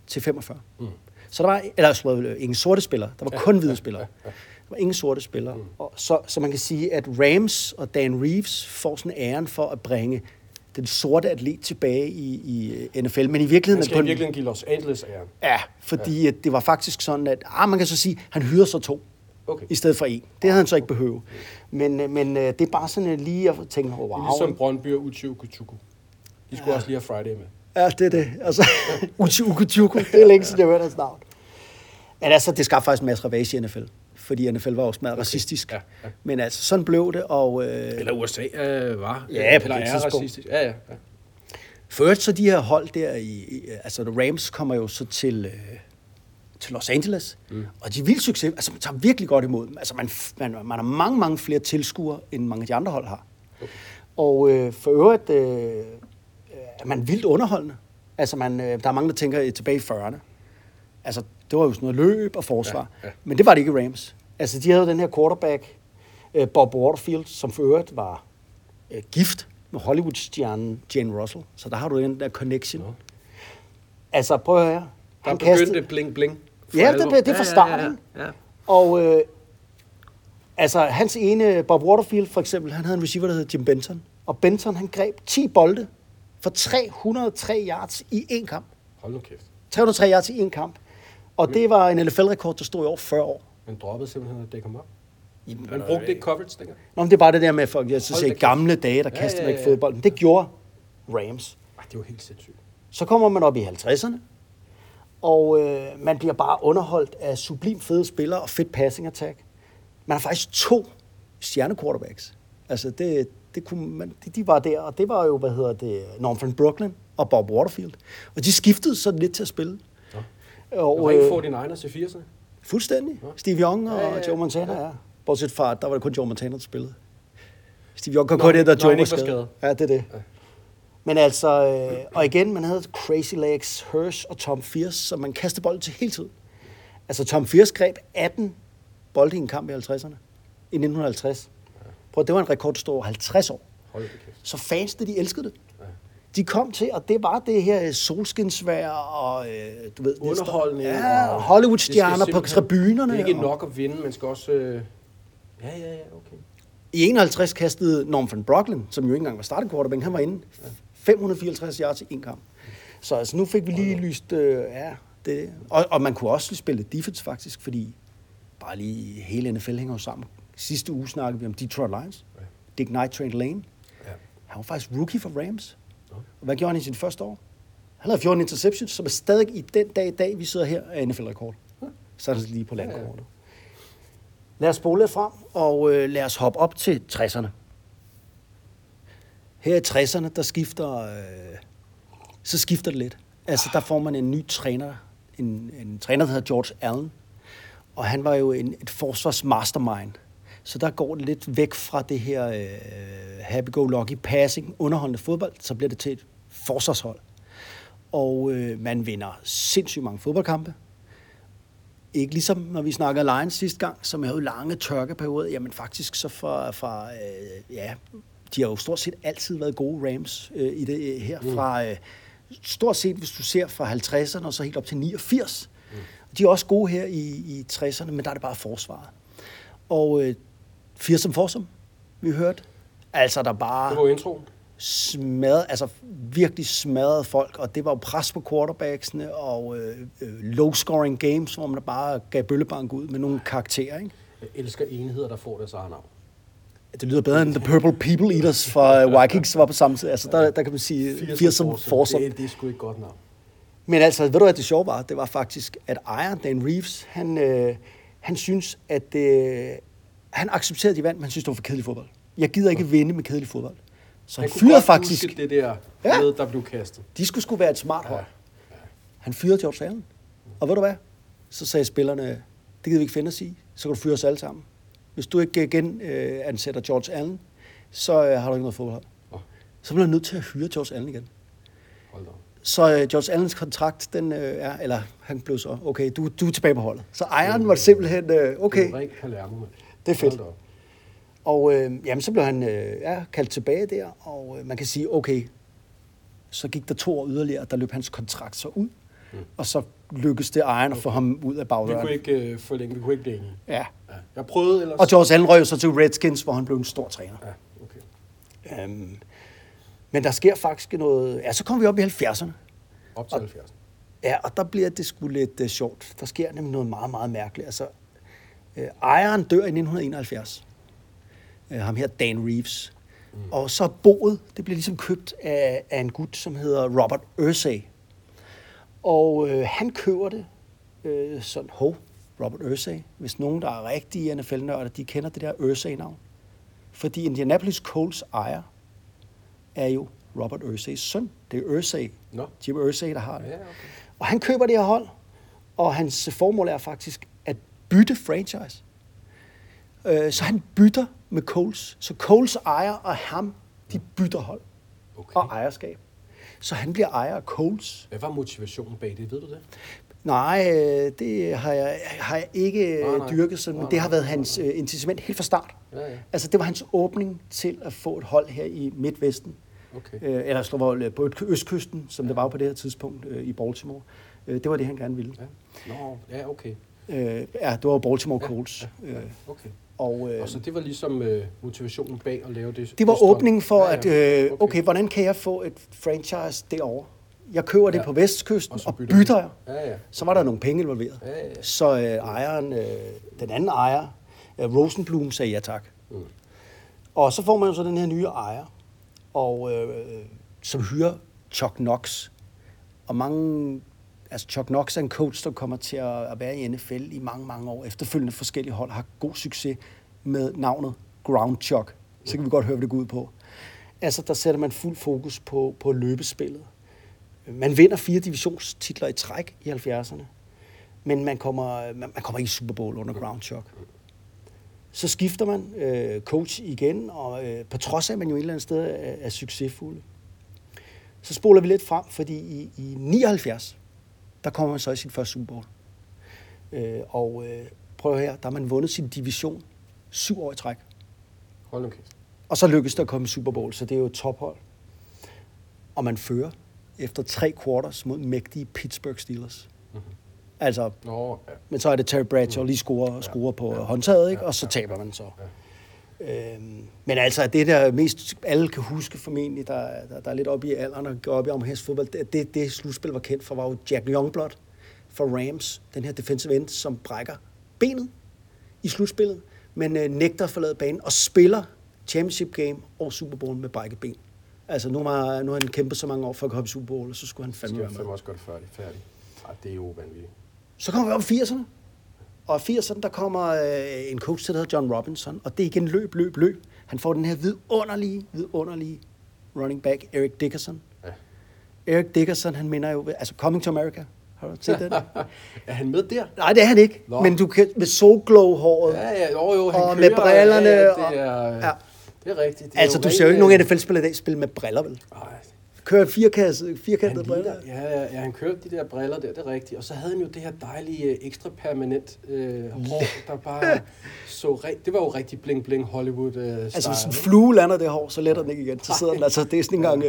til 45. Mm. Så der var... Eller ingen sorte spillere. Der var kun hvide spillere. Der var ingen sorte spillere. Mm. Og så man kan sige, at Rams og Dan Reeves får sådan æren for at bringe... den sorte atlet tilbage i NFL, men i virkeligheden... Han skal i virkeligheden give Los Angeles æren. Ja, fordi det var faktisk sådan, at man kan så sige, han hyrer så 2 i stedet for 1. Det havde han så ikke behøvet. Men det er bare sådan lige at tænke, wow... Det er ligesom Brøndby og Uche Okuchuku. De skulle også lige have Friday med. Ja, det er det. Altså, Uche Okuchuku, det er længe siden, jeg hørte hans navn. Men altså, det skabte faktisk en masse ravage i NFL. fordi NFL var også meget racistisk. Ja, ja. Men altså, sådan blev det, og... Eller USA var. Ja, på det tidspunkt. Ja, ja, ja. Først så de her hold der i... Altså, The Rams kommer jo så til Los Angeles, og de er vildt succes. Altså, man tager virkelig godt imod dem. Altså, man har mange, mange flere tilskuere, end mange af de andre hold har. Okay. Og for øvrigt er man vildt underholdende. Altså, der er mange, der tænker tilbage i 40'erne. Altså, det var jo sådan noget løb og forsvar. Ja, ja. Men det var det ikke Rams. Altså, de havde den her quarterback, Bob Waterfield, som for øvrigt var gift med Hollywood-stjernen Jane Russell. Så der har du den der connection. No. Altså, prøv at høre. Han begyndte bling-bling. Ja, det er fra starten. Ja, ja, ja. Og altså, hans ene, Bob Waterfield for eksempel, han havde en receiver, der hed Jim Benton. Og Benton, han greb 10 bolde for 303 yards i en kamp. Hold nu kæft. 303 yards i en kamp. Og det var en NFL-rekord, der stod i over 40 år. Men droppede simpelthen, at det kom op? Jamen, man brugte ikke coverage dengang? Nå, men det er bare det der med, at folk gamle dage, der kastede man ikke fodbold. Men det gjorde Rams. Ej, det var helt sindssygt. Så kommer man op i 50'erne, og man bliver bare underholdt af sublim fede spillere og fedt passing attack. Man har faktisk 2 stjernequarterbacks. Altså, det kunne man, de var der, og det var jo, Norm Van Brocklin og Bob Waterfield. Og de skiftede sådan lidt til at spille. Og det var ikke 49ers i 80'erne? Fuldstændig. Ja. Steve Young og Joe Montana, ja. Bortset fra, der var det kun Joe Montana, der spillede. Steve Young kom kun ind, der Joe var skadet. Ja, det er det. Ja. Men altså, og igen, man havde Crazy Legs Hirsch og Tom Fears, som man kastede bolden til hele tiden. Altså, Tom Fears greb 18 bolde i en kamp i 50'erne. I 1950. Ja. Prøv, det var en rekord, der stod over 50 år. Så fansene, de elskede det. De kom til, og det var det her solskinsvær og du ved, underholdende. Ja, Hollywood-stjerner på tribunerne. Det er ikke nok at vinde, man skal også... Ja, okay. I 51 kastede Norm Van Brocklin, som jo ikke engang var starting quarterback, han var inde 554 yards i en kamp. Så altså, nu fik vi lige lyst... det. Og man kunne også spille defense, faktisk, fordi bare lige hele NFL hænger sammen. Sidste uge snakkede vi om Detroit Lions. Ja. Dick Night Train Lane. Ja. Han var faktisk rookie for Rams. Og hvad gjorde han i sin første år? Han havde 14 interceptions, som er stadig i den dag i dag, vi sidder her, er NFL-rekord. Så er det lige på landkortet. Lad os spole lidt frem, og lad os hoppe op til 60'erne. Her i 60'erne, der skifter det lidt. Altså, der får man en ny træner. En træner, der hedder George Allen. Og han var jo et forsvarsmastermind. Så der går det lidt væk fra det her happy-go-lucky passing, underholdende fodbold, så bliver det til et forsvarshold. Og man vinder sindssygt mange fodboldkampe. Ikke ligesom når vi snakkede Lions sidste gang, som havde lange tørkeperioder. Jamen faktisk så de har jo stort set altid været gode Rams i det her. Fra stort set, hvis du ser fra 50'erne og så helt op til 89. De er også gode her i 60'erne, men der er det bare forsvaret. Og Fearsome Foursome, vi hørte. Altså, der bare... Det var introen. Virkelig smadrede folk, og det var jo pres på quarterbacksene, og low-scoring games, hvor man bare gav bøllebank ud med nogle karakterer, ikke? Jeg elsker enheder, der får deres eget navn. Det lyder bedre end The Purple People Eaters fra Vikings, var på samme tid. Altså, der kan man sige Fearsome Foursome. Det er sgu ikke godt navn. Men altså, ved du hvad det sjove var? Det var faktisk, at ejeren, Dan Reeves, han synes, at han accepterede, de vandt, men han synes, det var for kedelig fodbold. Jeg gider ikke vinde med kedelig fodbold. Så han fyrede faktisk... Han kunne godt huske det der med, der blev kastet. De skulle være et smart hold. Ja. Han fyrede George Allen. Og ved du hvad? Så sagde spillerne, det gider vi ikke finde os i. Så kan du fyre os alle sammen. Hvis du ikke genansætter George Allen, så har du ikke noget fodbold. Så bliver han nødt til at hyre George Allen igen. Hold da. Så George Allens kontrakt, den er... Eller han blev så... Okay, du er tilbage på holdet. Så ejeren var simpelthen... Okay. Det er fedt. Og jamen, så blev han kaldt tilbage der, og man kan sige, okay, så gik der 2 år yderligere, der løb hans kontrakt så ud, og så lykkedes det ejeren at få ham ud af bagdøren. Vi kunne ikke det enige. Ja. Jeg prøvede ellers... Og George Allen røg så til Redskins, hvor han blev en stor træner. Ja, okay. Men der sker faktisk noget... Ja, så kommer vi op i 70'erne. Op til 70'erne. Ja, og der bliver det sgu lidt sjovt. Der sker nemlig noget meget, meget mærkeligt. Altså, ejeren dør i 1971. Ham her, Dan Reeves. Og så boet, det bliver ligesom købt af en gut, som hedder Robert Irsay. Og han køber det sådan, Robert Irsay. Hvis nogen, der er rigtige NFL-nørder, de kender det der Irsay-navn. Fordi Indianapolis Colts ejer er jo Robert Irsays søn. Det er Irsay. No. Jim Irsay, der har det. Ja, okay. Og han køber det her hold, og hans formål er faktisk at bytte franchise. Så han bytter med Colts. Så Colts ejer og ham, de bytter hold og ejerskab. Så han bliver ejer af Colts. Hvad var motivationen bag det? Ved du det? Nej, det har jeg ikke dyrket sådan, men det har været hans incitament helt fra start. Ja, ja. Altså, det var hans åbning til at få et hold her i Midtvesten. Okay. Eller slå på østkysten, som det var på det her tidspunkt i Baltimore. Det var det, han gerne ville. Ja, ja okay. Ja, det var Baltimore Colts. Ja, ja, okay. Og så det var ligesom motivationen bag at lave det? Det var åbningen for, at okay, hvordan kan jeg få et franchise derovre? Jeg køber det på vestkysten og bytter jeg. Ja, ja. Så var der nogle penge involveret. Ja, ja. Så ejeren, den anden ejer, Rosenblum, sagde ja tak. Mm. Og så får man så den her nye ejer, og som hyrer Chuck Knox. Og mange... Altså Chuck Knox er en coach, der kommer til at være i NFL i mange, mange år. Efterfølgende forskellige hold har god succes med navnet Ground Chuck. Så kan vi godt høre, hvad det går ud på. Altså, der sætter man fuld fokus på løbespillet. Man vinder 4 divisionstitler i træk i 70'erne, men man kommer ikke i Super Bowl under Ground Chuck. Så skifter man coach igen, og på trods af, at man jo et eller andet sted er succesfulde. Så spoler vi lidt frem, fordi i 79, der kommer man så i sin første Super Bowl. Prøv her, der har man vundet sin division 7 år i træk. Hold okay. Og så lykkes det at komme i Super Bowl, så det er jo et tophold. Og man fører efter 3 quarters mod mægtige Pittsburgh Steelers. Mm-hmm. Altså, men så er det Terry Bradshaw lige scorer på håndtaget, ikke? Og så taber man så. Ja. Men altså, det der mest alle kan huske formentlig, der er lidt oppe i alderen og går op i amerikansk fodbold, det slutspil var kendt for, var jo Jack Youngblood for Rams, den her defensive end, som brækker benet i slutspillet, men nægter at forlade banen og spiller championship game og Super Bowl med brækket ben. Altså, nu har han kæmpet så mange år for at komme i Super Bowl, og så skulle han fandme være med. Også godt færdig. Ej, det er jo vanvittigt. Så kommer vi op i 80'erne. Og i 80'erne, der kommer en coach til, der hedder John Robinson, og det er igen løb. Han får den her vidunderlige running back, Eric Dickerson. Ja. Eric Dickerson, han minder jo... Altså, Coming to America. Har du set det? Er han med der? Nej, det er han ikke. Nå. Men du kan med solglow-håret, og kører, med brillerne... Det er rigtigt. Det er altså, du ser jo ikke nogen NFL-spiller i dag spille med briller, vel? Nej. Kører firkantede briller. Ja, han kører de der briller der, det er rigtigt. Og så havde han jo det her dejlige, ekstra permanent hår, der bare så rigtigt. Det var jo rigtig bling-bling Hollywood-style. Altså, hvis en flue lander det hår, så letter den ikke igen. Så sidder den altså, det er sådan en gang...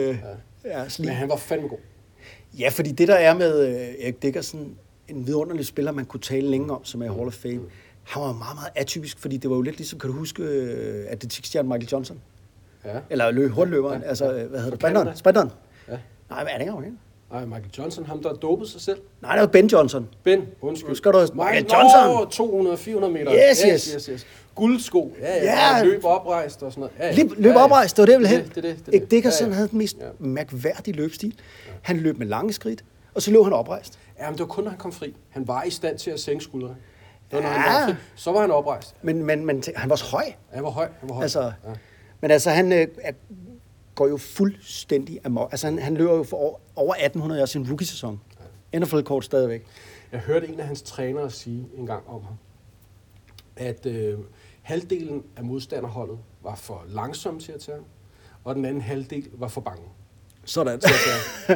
Men han var fandme god. Ja, fordi det der er med Erik Dickerson, en vidunderlig spiller, man kunne tale længe om, som er i Hall of Fame, han var meget, meget atypisk, fordi det var jo lidt ligesom, kan du huske, at det tikstjerne Michael Johnson? Ja. Eller hurtløberen, altså, hvad hedder det? Sprinteren? Ja. Nej, men er det ikke afhængig? Nej, Michael Johnson, ham der dopede sig selv. Nej, det var Ben Johnson. Ben, undskyld. Skal du have Michael Johnson? 200-400 meter. Yes. Guldsko. Ja. Løb oprejst og sådan noget. Løb oprejst, det var det vel hen. Det. Ikke Dickerson havde den mest mærkværdige løbstil. Ja. Han løb med lange skridt, og så løb han oprejst. Ja, men det var kun, når han kom fri. Han var i stand til at sænke skuldrene. Når han løb, så var han oprejst. Men han var så høj. Han var høj. Altså, men altså, han går jo fuldstændig amok. Altså, han løber jo for over 1800 i sin rookie-sæson. NFL-kort stadigvæk. Jeg hørte en af hans trænere sige en gang om ham, at halvdelen af modstanderholdet var for langsomme til at tage ham, og den anden halvdel var for bange. Sådan.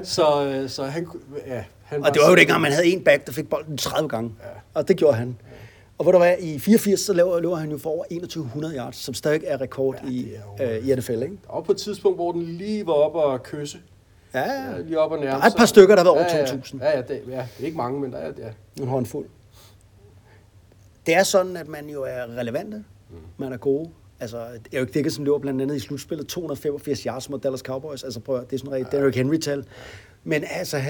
Så han og det var jo dengang, man havde en back, der fik bolden 30 gange. Ja. Og det gjorde han. Ja. Og hvor der var i 84, så løber han jo for over 2100 yards, som stadig er rekord i NFL, ikke? Og på et tidspunkt, hvor den lige var op og kysse. Ja. Lige op og nærmest. Der er et par stykker, der har været over 2000. Det er ikke mange, men der er en håndfuld. Det er sådan, at man jo er relevante. Man er gode. Altså, Eric Dickerson løber blandt andet i slutspillet 285 yards mod Dallas Cowboys. Altså, prøv at, det er sådan rigtigt Derrick Henry-tal. Men altså,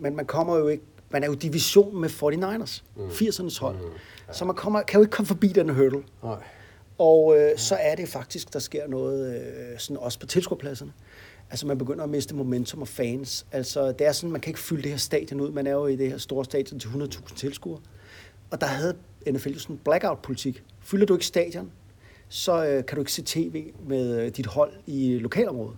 man kommer jo ikke. Man er jo division med 49ers, 80'ernes hold. Så man kan jo ikke komme forbi den hurdle. Nej. Og så er det faktisk, der sker noget sådan også på tilskuerpladserne. Altså man begynder at miste momentum og fans. Altså det er sådan, man kan ikke fylde det her stadion ud. Man er jo i det her store stadion til 100.000 tilskuere. Og der havde NFL jo sådan en blackout-politik. Fylder du ikke stadion, så kan du ikke se tv med dit hold i lokalområdet.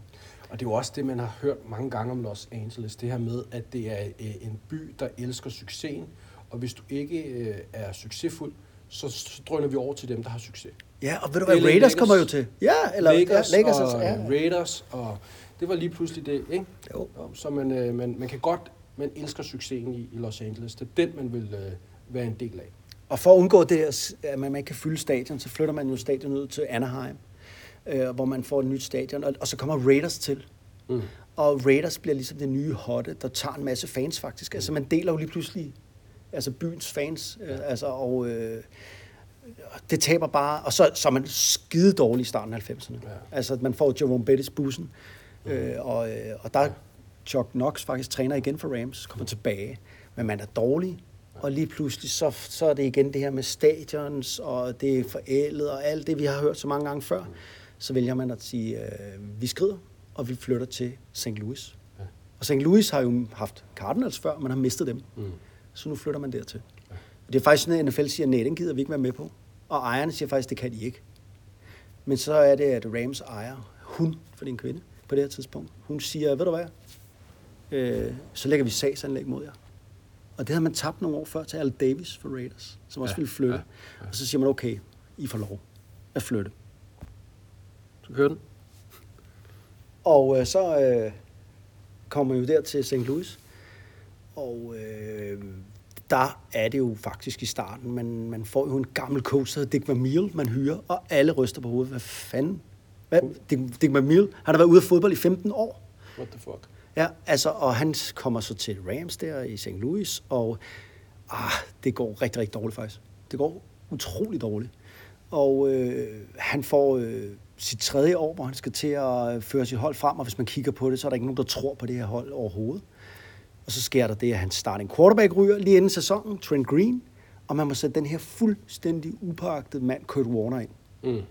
Og det er jo også det, man har hørt mange gange om Los Angeles. Det her med, at det er en by, der elsker succesen. Og hvis du ikke er succesfuld, så drøner vi over til dem, der har succes. Ja, og ved du hvad, Raiders kommer jo til. Ja, eller Lakers og Raiders. Og det var lige pludselig det, ikke? Jo. Så man kan godt, man elsker succesen i Los Angeles. Det er den, man vil være en del af. Og for at undgå det, at man ikke kan fylde stadion, så flytter man jo stadion ud til Anaheim, hvor man får et nyt stadion, og så kommer Raiders til. Mm. Og Raiders bliver ligesom det nye hotte, der tager en masse fans faktisk. Altså man deler jo lige pludselig altså byens fans, det taber bare, og så er man skide dårlig i starten af 90'erne. Ja. Altså man får Jerome Bettis-bussen, og der er Chuck Knox faktisk træner igen for Rams, kommer tilbage, men man er dårlig. Og lige pludselig, så er det igen det her med stadions, og det er forældet, og alt det, vi har hørt så mange gange før. Så vælger man at sige, vi skrider, og vi flytter til St. Louis. Ja. Og St. Louis har jo haft Cardinals før, man har mistet dem. Mm. Så nu flytter man dertil. Ja. Og det er faktisk sådan, at NFL siger, nej, den gider vi ikke være med på. Og ejerne siger faktisk, det kan de ikke. Men så er det, at Rams ejer, hun, for det er en kvinde på det her tidspunkt, hun siger, ved du hvad, så lægger vi sagsanlæg mod jer. Og det havde man tabt nogle år før til Al Davis for Raiders, som også ville flytte. Og så siger man, okay, I får lov at flytte. Du hører den. Og så kommer man jo der til St. Louis, og der er det jo faktisk i starten. Man får jo en gammel coach, der hedder Dick Vermeil, man hyrer, og alle ryster på hovedet. Hvad fanden? Dick Vermeil, han har været ude af fodbold i 15 år. What the fuck? Ja, altså, og han kommer så til Rams der i St. Louis, og det går rigtig, rigtig dårligt faktisk. Det går utrolig dårligt. Og han får sit tredje år, hvor han skal til at føre sit hold frem, og hvis man kigger på det, så er der ikke nogen, der tror på det her hold overhovedet. Og så sker der det, at han starter en quarterback ryger lige inden sæsonen, Trent Green, og man må sætte den her fuldstændig upåagtede mand, Kurt Warner, ind. Mm.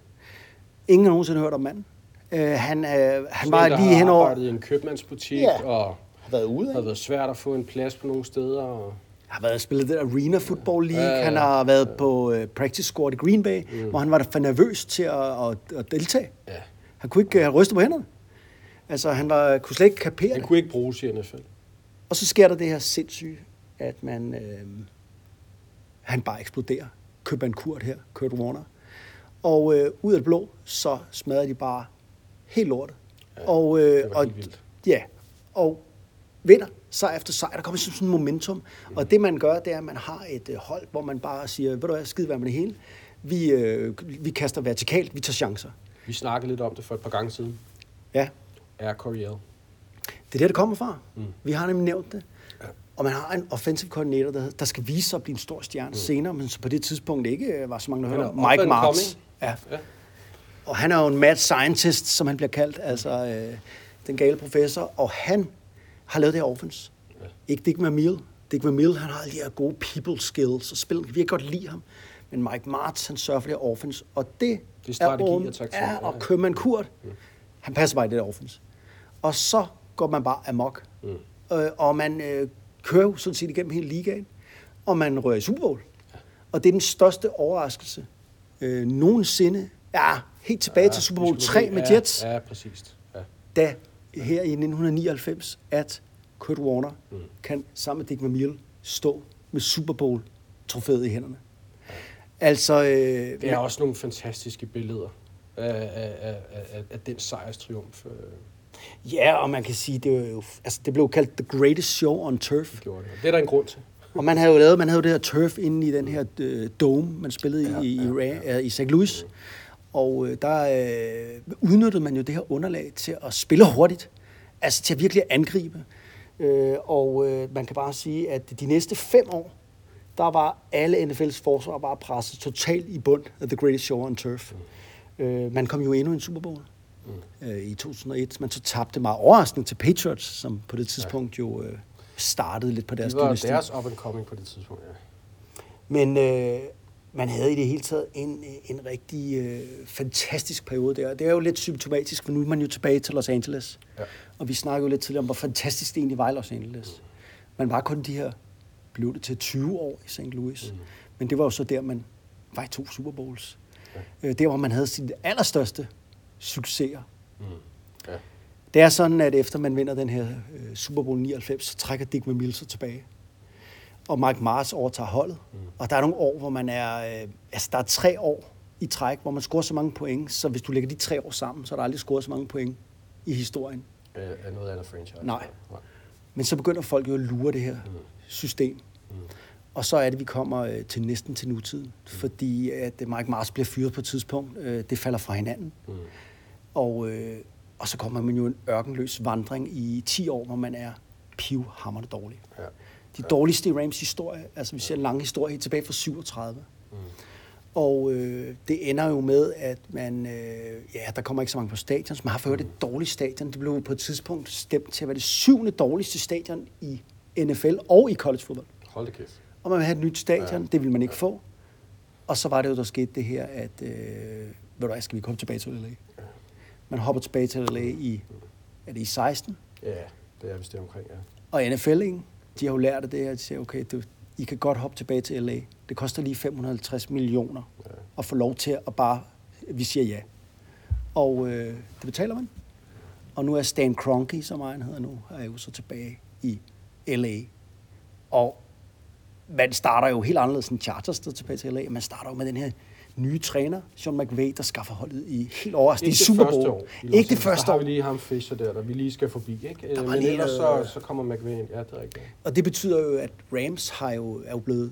Ingen har nogensinde hørt om manden. Han var lige henover... har arbejdet i en købmandsbutik, og har været ude, har været svært at få en plads på nogle steder. Og... har været spillet det Arena Football League. Han har været på practice squad i Green Bay, hvor han var for nervøs til at deltage. Ja. Han kunne ikke have rystet på hænderne. Altså, kunne slet ikke kapere det. Han kunne ikke bruges i NFL. Og så sker der det her sindssyge, at han bare eksploderer. Køber en kurt her, Kurt Warner. Og ud af det blå, så smadrer de bare helt lortet. Ja, og og vinder sejr efter sejr. Der kommer sådan en momentum. Mm. Og det, man gør, det er, at man har et hold, hvor man bare siger, ved du hvad, skide være med det hele. Vi kaster vertikalt, vi tager chancer. Vi snakkede lidt om det for et par gange siden. Ja. Air Coryell. Det er der, det kommer fra. Mm. Vi har nemlig nævnt det. Ja. Og man har en offensive coordinator, der skal vise sig at blive en stor stjerne senere, men så på det tidspunkt ikke var så mange, der hørte om. Mike Martz. Ja. Og han er jo en mad scientist, som han bliver kaldt, altså den gale professor, og han har lavet det her offense. Ja. Ikke Dick Vermeil. Dick Vermeil, han har alle de her gode people skills, og spiller, vi kan godt lide ham. Men Mike Martz, han sørger for det her offense, og det er Rom er og Købmann Kurt. Ja. Han passer bare i det der offense. Og så går man bare amok. Ja. Og man kører jo sådan set igennem hele ligaen, og man rører i Super Bowl. Ja. Og det er den største overraskelse nogensinde. Ja, helt tilbage til Super Bowl 3 med Jets. Ja, præcis. Ja. Da her i 1999, at Kurt Warner kan sammen med Dick Vermeil stå med Super Bowl-trofæet i hænderne. Ja. Altså... det er også nogle fantastiske billeder af den sejrstriumf. Ja, og man kan sige, det blev kaldt The Greatest Show on Turf. Det er der en grund til. Og man havde det her turf inde i den her dome, man spillede i St. Louis. Ja. Og der udnyttede man jo det her underlag til at spille hurtigt. Altså til at virkelig angribe. Man kan bare sige, at de næste 5 år, der var alle NFL's forsvar bare presset totalt i bund af The Greatest Show on Turf. Man kom jo endnu i en Super Bowl i 2001. Man så tabte meget overraskende til Patriots, som på det tidspunkt jo startede lidt på deres dynastik. Det var deres up and coming på det tidspunkt, ja. Men... man havde i det hele taget en rigtig fantastisk periode der. Det er jo lidt symptomatisk, for nu er man jo tilbage til Los Angeles. Ja. Og vi snakkede jo lidt tidligere om, hvor fantastisk det egentlig var i Los Angeles. Man var kun de her, blev det til 20 år i St. Louis. Men det var jo så der, man var i 2 Super Bowls. Ja. Der, hvor man havde sine allerstørste succeser. Mm. Ja. Det er sådan, at efter man vinder den her Super Bowl 99, så trækker Dick Vermeil sig tilbage. Og Mike Martz overtager holdet. Mm. Og der er nogle år, hvor man er... altså, der er 3 år i træk, hvor man scorer så mange point, så hvis du lægger de 3 år sammen, så er der aldrig scoret så mange point i historien. Er noget andet franchise? Nej. Men så begynder folk jo at lure det her system. Mm. Og så er det, vi kommer til næsten til nutiden. Fordi at Mike Martz bliver fyret på et tidspunkt. Det falder fra hinanden. Mm. Og så kommer man jo en ørkenløs vandring i 10 år, hvor man er pivhamrende dårlig. Ja. De dårligste i Rams historie, altså vi ser en lang historie helt tilbage fra 37. Mm. Og det ender jo med, at man, der kommer ikke så mange på stadion, man har fået et dårligt stadion. Det blev på et tidspunkt stemt til at være det 7. dårligste stadion i NFL og i collegefodbold. Hold da kæft. Og man vil have et nyt stadion, det ville man ikke få. Og så var det jo, der skete det her, at, skal vi komme tilbage til LA? Ja. Man hopper tilbage til LA i 16? Ja, det er vist det omkring, ja. Og NFL, ikke? De har jo lært af det her, de siger, okay, I kan godt hoppe tilbage til LA. Det koster lige 550 millioner at få lov til at bare... Vi siger ja. Og det betaler man. Og nu er Stan Kroenke, som egen hedder nu, er jo så tilbage i LA. Og man starter jo helt anderledes end Chargers, der tilbage til LA. Man starter jo med den her nye træner, Sean McVay, der skaffer holdet i helt overraskende i Super Bowl. Ikke det første år. Der har vi lige ham Fischer der vi lige skal forbi, ikke? Men ellers så kommer McVay ind. Ja, det er rigtigt. Og det betyder jo, at Rams er jo blevet...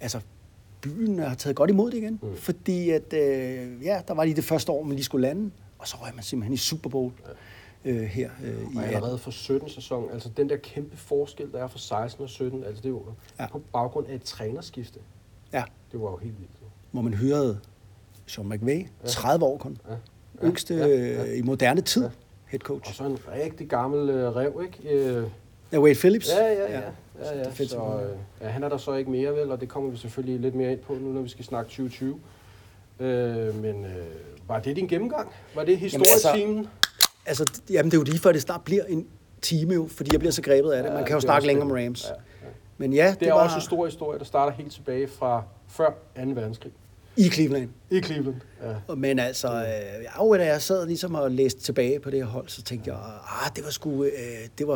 Altså, byen har taget godt imod det igen. Mm. Fordi at, der var lige det første år, man lige skulle lande. Og så røg man simpelthen i Super Bowl her. Og allerede for 17-sæsonen. Altså, den der kæmpe forskel, der er for 16 og 17. Altså, det er jo på baggrund af et trænerskifte. Ja. Det var jo helt vildt. Hvor man hørede Sean McVay, 30 år kun. Yngste i moderne tid, head coach. Og så en rigtig gammel rev, ikke? Wade Phillips. Ja. Så han er der så ikke mere, vel? Og det kommer vi selvfølgelig lidt mere ind på nu, når vi skal snakke 2020. Men var det din gennemgang? Var det historietimen? Det er jo lige før, det snart bliver en time jo, fordi jeg bliver så grebet af det. Man kan jo snakke længere om Rams. Ja. Men ja, det er også en stor historie, der starter helt tilbage fra før 2. verdenskrig. I Cleveland. I Cleveland, ja. Men altså, da jeg sad ligesom og læste tilbage på det her hold, så tænkte jeg, det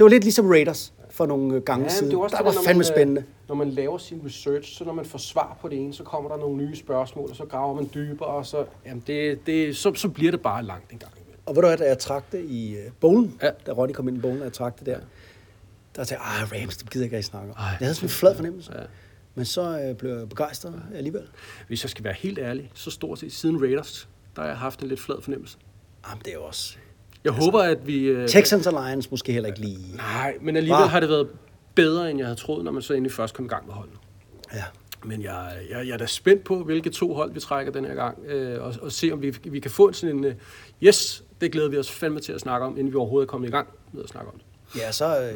var lidt ligesom Raiders for nogle gange siden. Det var, også der det, var fandme spændende. Når man laver sin research, så når man får svar på det ene, så kommer der nogle nye spørgsmål, og så graver man dybere, og så, så bliver det bare langt en gang imellem. Og ved du hvad, da jeg trakte i bowlen, da Ronny kom ind i bowlen, og jeg trakte der, der sagde jeg, Rams, det gider jeg ikke snakke om. Jeg havde sådan en flad fornemmelse. Ja. Men så blev jeg begejstret alligevel. Hvis jeg skal være helt ærlig, så stort set siden Raiders, der har jeg haft en lidt flad fornemmelse. Jamen, det er også... Jeg håber, at vi... Texans og Lions måske heller ikke lige... Nej, men alligevel har det været bedre, end jeg havde troet, når man så endelig først kom i gang med holdet. Ja. Men jeg er da spændt på, hvilke 2 hold vi trækker den her gang, og se, om vi kan få sådan en... Yes, det glæder vi os fandme til at snakke om, inden vi overhovedet er kommet i gang med at snakke om det. Ja, så...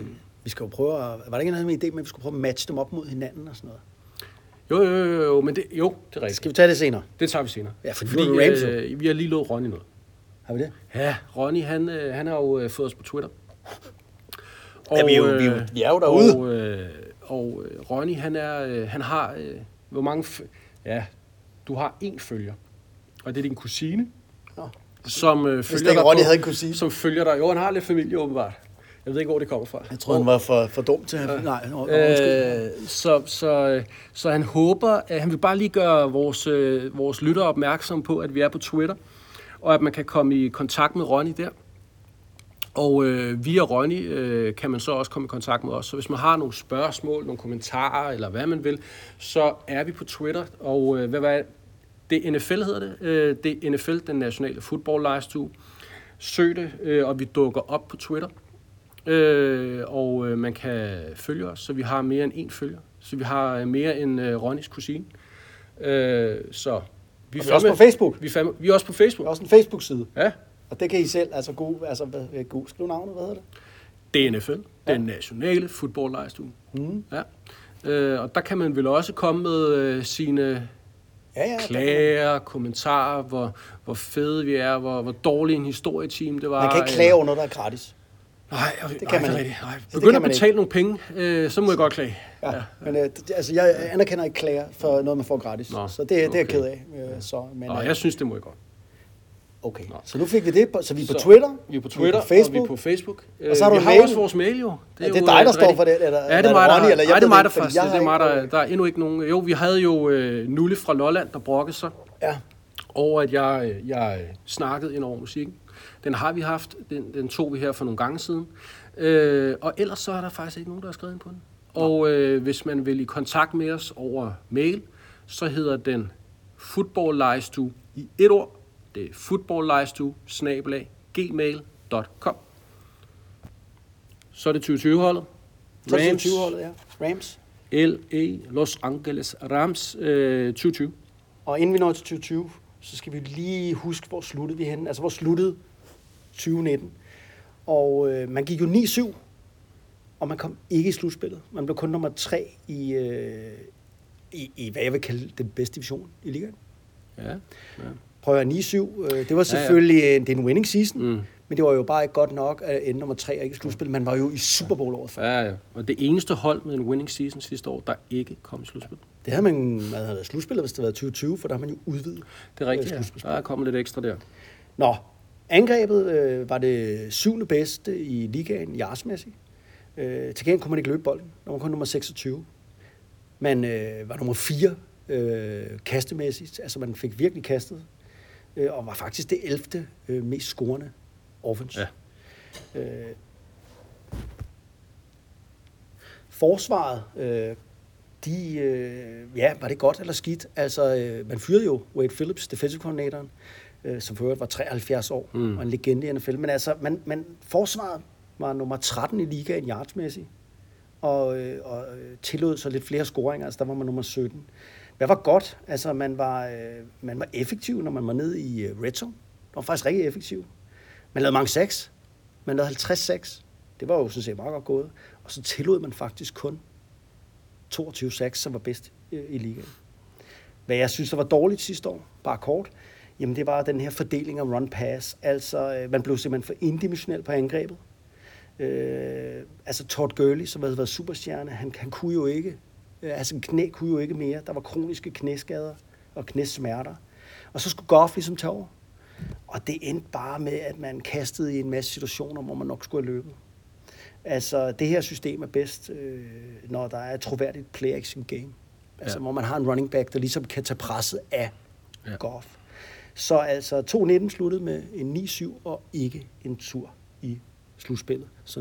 Vi skal jo prøve at... Var der ikke en idé med, at vi skulle prøve at matche dem op mod hinanden og sådan noget? Jo, men det... Jo, det er rigtigt. Skal vi tage det senere? Det tager vi senere. Ja, fordi vi har lige lovet Ronny noget. Har vi det? Ja, Ronny, han har jo fået os på Twitter. Og, ja, vi er jo derude. Og Ronny, han har hvor mange... du har 1 følger. Og det er din kusine, som følger dig. Jo, han har lidt familie, åbenbart. Jeg ved ikke, hvor det kommer fra. Jeg tror, han var for dum til at... Så han håber... At han vil bare lige gøre vores lyttere opmærksom på, at vi er på Twitter, og at man kan komme i kontakt med Ronny der. Og via Ronny kan man så også komme i kontakt med os. Så hvis man har nogle spørgsmål, nogle kommentarer, eller hvad man vil, så er vi på Twitter. Og hvad var det? Det er NFL, hedder det. Det er NFL, den nationale fodboldlejestue. Søg det, og vi dukker op på Twitter. Man kan følge os, så vi har mere end 1 følger. Så vi har mere end Ronnys kusine. Så vi er også på Facebook. Vi er også på Facebook. Vi har også en Facebook-side. Ja. Og det kan I selv, skriv navnet, hvad hedder det? DNFL, den nationale fodboldlejestue. Mm. Ja. Og der kan man vel også komme med sine... klager, kommentarer, hvor fede vi er, hvor dårlig en historieteam det var. Man kan ikke klage over noget, der er gratis. Nej, det kan man ikke. Begynd at betale nogle penge, så må jeg godt klage. Ja. Men altså, jeg anerkender ikke klager for noget, man får gratis. Nå, så det er okay. Jeg ked af. Så, men, jeg synes, det må jeg godt. Okay, nå. Så nu fik vi det. Så vi er på Twitter, vi er på Facebook. Og vi er på Facebook. Og så har du også vores mail, jo. Det er, det dig, der står for det? Eller, ja, det er mig, der er mig, der først. Det er mig, der er endnu ikke nogen. Jo, vi havde jo Nulle fra Lolland, der brokkede sig. Ja. Over, at jeg snakkede ind over musikken. Den har vi haft. Den tog vi her for nogle gange siden. Og ellers så er der faktisk ikke nogen, der har skrevet ind på den. Og hvis man vil i kontakt med os over mail, så hedder den footballlejestue i et ord. Det er footballlejestue@gmail.com. Så er det 2020-holdet. Rams. 2020-holdet, ja. Rams. L.A. Los Angeles Rams 2020. Og inden vi når til 2020, så skal vi lige huske, hvor sluttede vi henne. Altså, hvor sluttede 2019. Og man gik jo 9-7, og man kom ikke i slutspillet. Man blev kun nummer 3 i hvad jeg vil kalde den bedste division i ligaen. Ja, ja. Prøv at 9-7. Det var selvfølgelig det er en winning season, men det var jo bare ikke godt nok at ende nummer 3 og ikke i slutspillet. Man var jo i Super Bowl året før. Ja, ja. Og det eneste hold med en winning season sidste år, der ikke kom i slutspillet. Det havde man havde været slutspillet, hvis det havde været 2020, for der har man jo udvidet. Det er rigtigt, ja. Der er kommet lidt ekstra der. Nå, angrebet var det 7. bedste i ligaen, yardsmæssigt. Til gengæld kunne man ikke løbe bolden. Der var kun nummer 26. Man var nummer 4 kastemæssigt. Altså, man fik virkelig kastet. Og var faktisk det 11. mest scorende offense. Ja. Forsvaret, var det godt eller skidt? Altså, man fyrede jo Wade Phillips, defensive coordinatoren, som for øvrigt var 73 år, og en legende i NFL. Men altså, forsvaret var nummer 13 i ligaen yardsmæssigt, og tillod så lidt flere scoringer, altså der var man nummer 17. Hvad var godt? Altså, man var effektiv, når man var nede i red zone. Man var faktisk rigtig effektiv. Man lavede mange sacks. Man lavede 50 sacks. Det var jo sådan set meget godt gået. Og så tillod man faktisk kun 22 sacks, som var bedst i ligaen. Hvad jeg synes, der var dårligt sidste år, bare kort, jamen det var den her fordeling af run-pass. Altså, man blev simpelthen for indimensionel på angrebet. Altså, Todd Gurley, som havde været superstjerne, han kunne jo ikke... Altså, en knæ kunne jo ikke mere. Der var kroniske knæskader og knæsmerter. Og så skulle Goff ligesom tage over. Og det endte bare med, at man kastede i en masse situationer, hvor man nok skulle have løbet. Altså, det her system er bedst, når der er et troværdigt play-action game. Altså, hvor man har en running back, der ligesom kan tage presset af Goff. Så altså, 2-19 sluttede med en 9-7 og ikke en tur i slutspillet. Så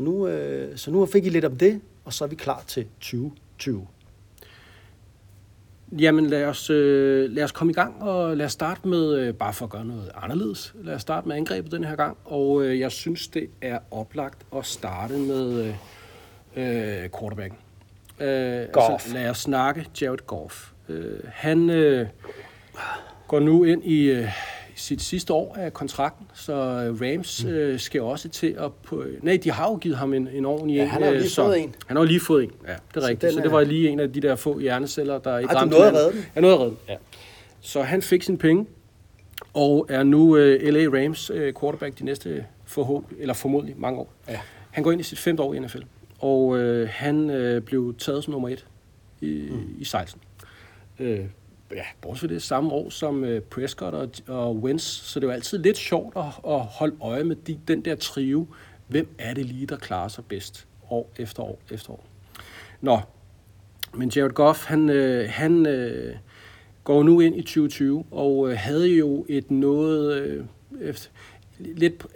nu fik I lidt om det, og så er vi klar til 2020. Jamen lad os komme i gang, og lad os starte med, bare for at gøre noget anderledes, lad os starte med angrebet den her gang, og jeg synes, det er oplagt at starte med quarterbacken. Goff. Altså, lad os snakke Jared Goff. Han går nu ind i sit sidste år af kontrakten, så Rams skal også til at... de har jo givet ham en ordentlig en. Han har lige fået en. Han har lige fået en, ja, det er rigtigt. Så det var lige en af de der få hjerneceller, der ikke ramte. Han nåede at redde den. Ja. Så han fik sine penge, og er nu LA Rams quarterback de næste formodentlig mange år. Ja. Han går ind i sit 5. år i NFL, og han blev taget som nummer 1 i 16. Ja, bortset fra det samme år som Prescott og Wentz, så det er jo altid lidt sjovt at holde øje med den der trio. Hvem er det lige, der klarer sig bedst år efter år efter år? Nå, men Jared Goff, han går nu ind i 2020 og havde jo et noget... lidt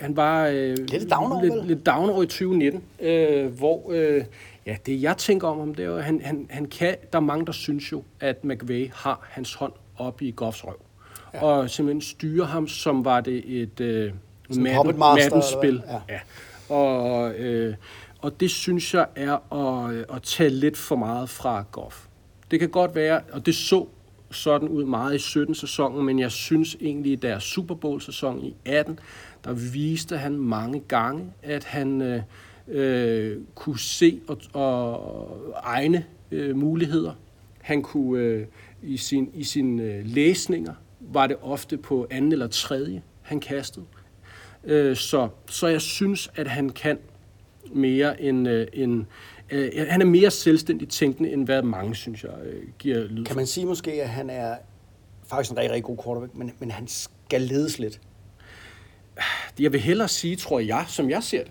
down-over i 2019, hvor... det jeg tænker om det er, at han kan, der er mange, der synes jo, at McVay har hans hånd op i Goffs røv. Ja. Og simpelthen styrer ham, som var det et Madden-spil. Ja. Og det synes jeg er at tage lidt for meget fra Goff. Det kan godt være, og det så sådan ud meget i 17-sæsonen, men jeg synes egentlig, at deres Super Bowl-sæson i 18, der viste han mange gange, at han... kunne se og egne muligheder. Han kunne i sine læsninger, var det ofte på anden eller tredje, han kastede. Så jeg synes, at han kan mere end Han er mere selvstændig tænkende, end hvad mange, synes jeg, giver lyd. Kan man sige måske, at han er faktisk en rigtig, rigtig god quarterback, men han skal ledes lidt? Jeg vil hellere sige, tror jeg, som jeg ser det,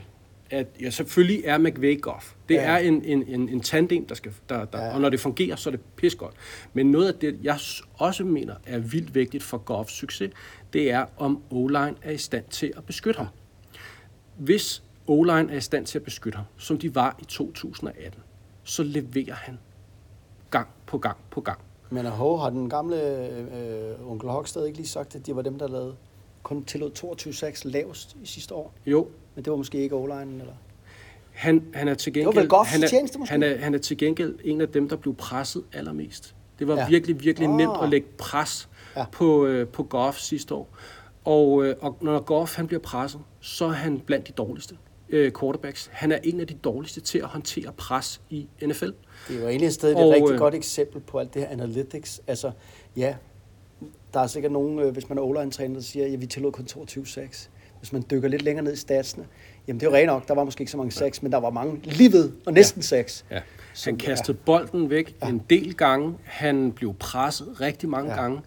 at ja, selvfølgelig er McVay Goff. Det er en tandem, der og når det fungerer, så er det pis godt. Men noget af det, jeg også mener, er vildt vigtigt for Goffs succes, det er, om O-line er i stand til at beskytte ham. Hvis O-line er i stand til at beskytte ham, som de var i 2018, så leverer han gang på gang på gang. Men har den gamle onkel Hogstad ikke lige sagt, at de var dem, der lavede kun tillod 22-6 lavest i sidste år? Jo. Men det var måske ikke O-linen, eller? Han er til gengæld, han er til gengæld en af dem, der blev presset allermest. Det var virkelig, virkelig nemt at lægge pres på Goff sidste år. Og når Goff han bliver presset, så er han blandt de dårligste quarterbacks. Han er en af de dårligste til at håndtere pres i NFL. Det er jo egentlig et sted, det er et rigtig godt eksempel på alt det her analytics. Altså, ja, der er sikkert nogen, hvis man er O-line-træner, der siger, at vi tillod kun 22-6. Hvis man dykker lidt længere ned i statsene, jamen det er jo rent nok, der var måske ikke så mange seks, men der var mange lige ved, og næsten seks. Ja. Han kastede bolden væk en del gange, han blev presset rigtig mange gange,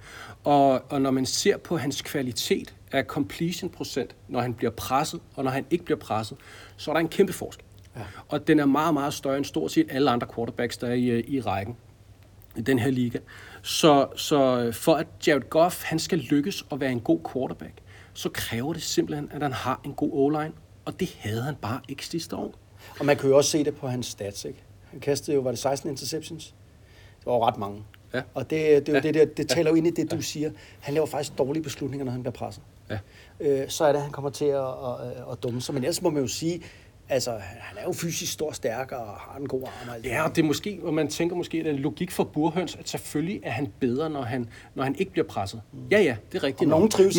og når man ser på hans kvalitet af completion-procent, når han bliver presset, og når han ikke bliver presset, så er der en kæmpe forskel. Ja. Og den er meget, meget større end stort set alle andre quarterbacks, der er i rækken i den her liga. Så for at Jared Goff, han skal lykkes at være en god quarterback, så kræver det simpelthen, at han har en god O-line, og det havde han bare ikke sidste år. Og man kunne jo også se det på hans stats, ikke? Han kastede jo, var det 16 interceptions? Det var ret mange. Ja. Og det er jo det der, det taler jo ind i det, du siger. Han laver faktisk dårlige beslutninger, når han bliver presset. Ja. Så er det, han kommer til at dumme sig. Men ellers må man jo sige, altså, han er jo fysisk stor, stærk og har en god arm. Ja, og det er måske, og man tænker måske, at det er en logik for burhøns, at selvfølgelig er han bedre, når han ikke bliver presset. Ja, ja, det er rigtigt. Nogen trives,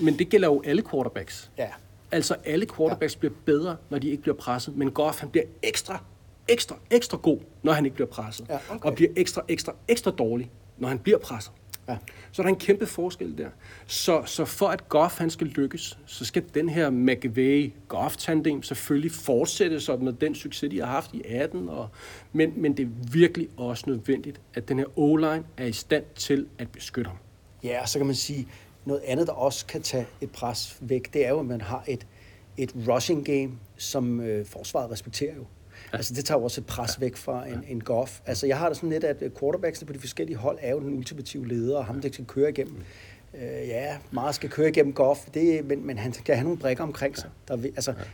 men det gælder jo alle quarterbacks. Ja. Altså, alle quarterbacks bliver bedre, når de ikke bliver presset, men Goff, han bliver ekstra god, når han ikke bliver presset. Ja, okay. Og bliver ekstra dårlig, når han bliver presset. Ja. Så der er en kæmpe forskel der. Så for at Goff han skal lykkes, så skal den her McVay-Goff-tandem selvfølgelig fortsætte sig med den succes, de har haft i 18. Men det er virkelig også nødvendigt, at den her O-line er i stand til at beskytte ham. Ja, og så kan man sige, noget andet, der også kan tage et pres væk, det er jo, at man har et rushing game, som forsvaret respekterer jo. Altså, det tager også et pres væk fra en Goff. Altså, jeg har det sådan lidt, at quarterbacksene på de forskellige hold er jo den ultimative leder, og ham, der skal køre igennem. Meget skal køre igennem Goff, men han skal have nogle brikker omkring sig.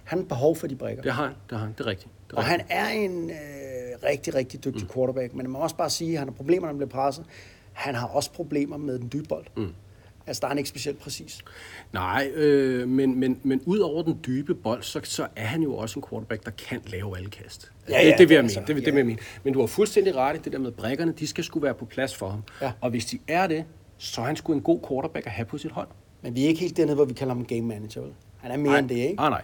Han har behov for de brikker. Det har han. Det er rigtigt. Og han er en rigtig, rigtig dygtig quarterback, men man må også bare sige, at han har problemer, når han bliver presset. Han har også problemer med den dybe bold. Altså, der er han ikke specielt præcis. Nej, men ud over den dybe bold, så er han jo også en quarterback, der kan lave alle kast. Det vil jeg mene. Men du har fuldstændig ret i det der med brikkerne. De skal sgu være på plads for ham. Ja. Og hvis de er det, så er han sgu en god quarterback at have på sit hold. Men vi er ikke helt dernede, hvor vi kalder ham game manager. Vel? Han er mere end det, ikke? Nej.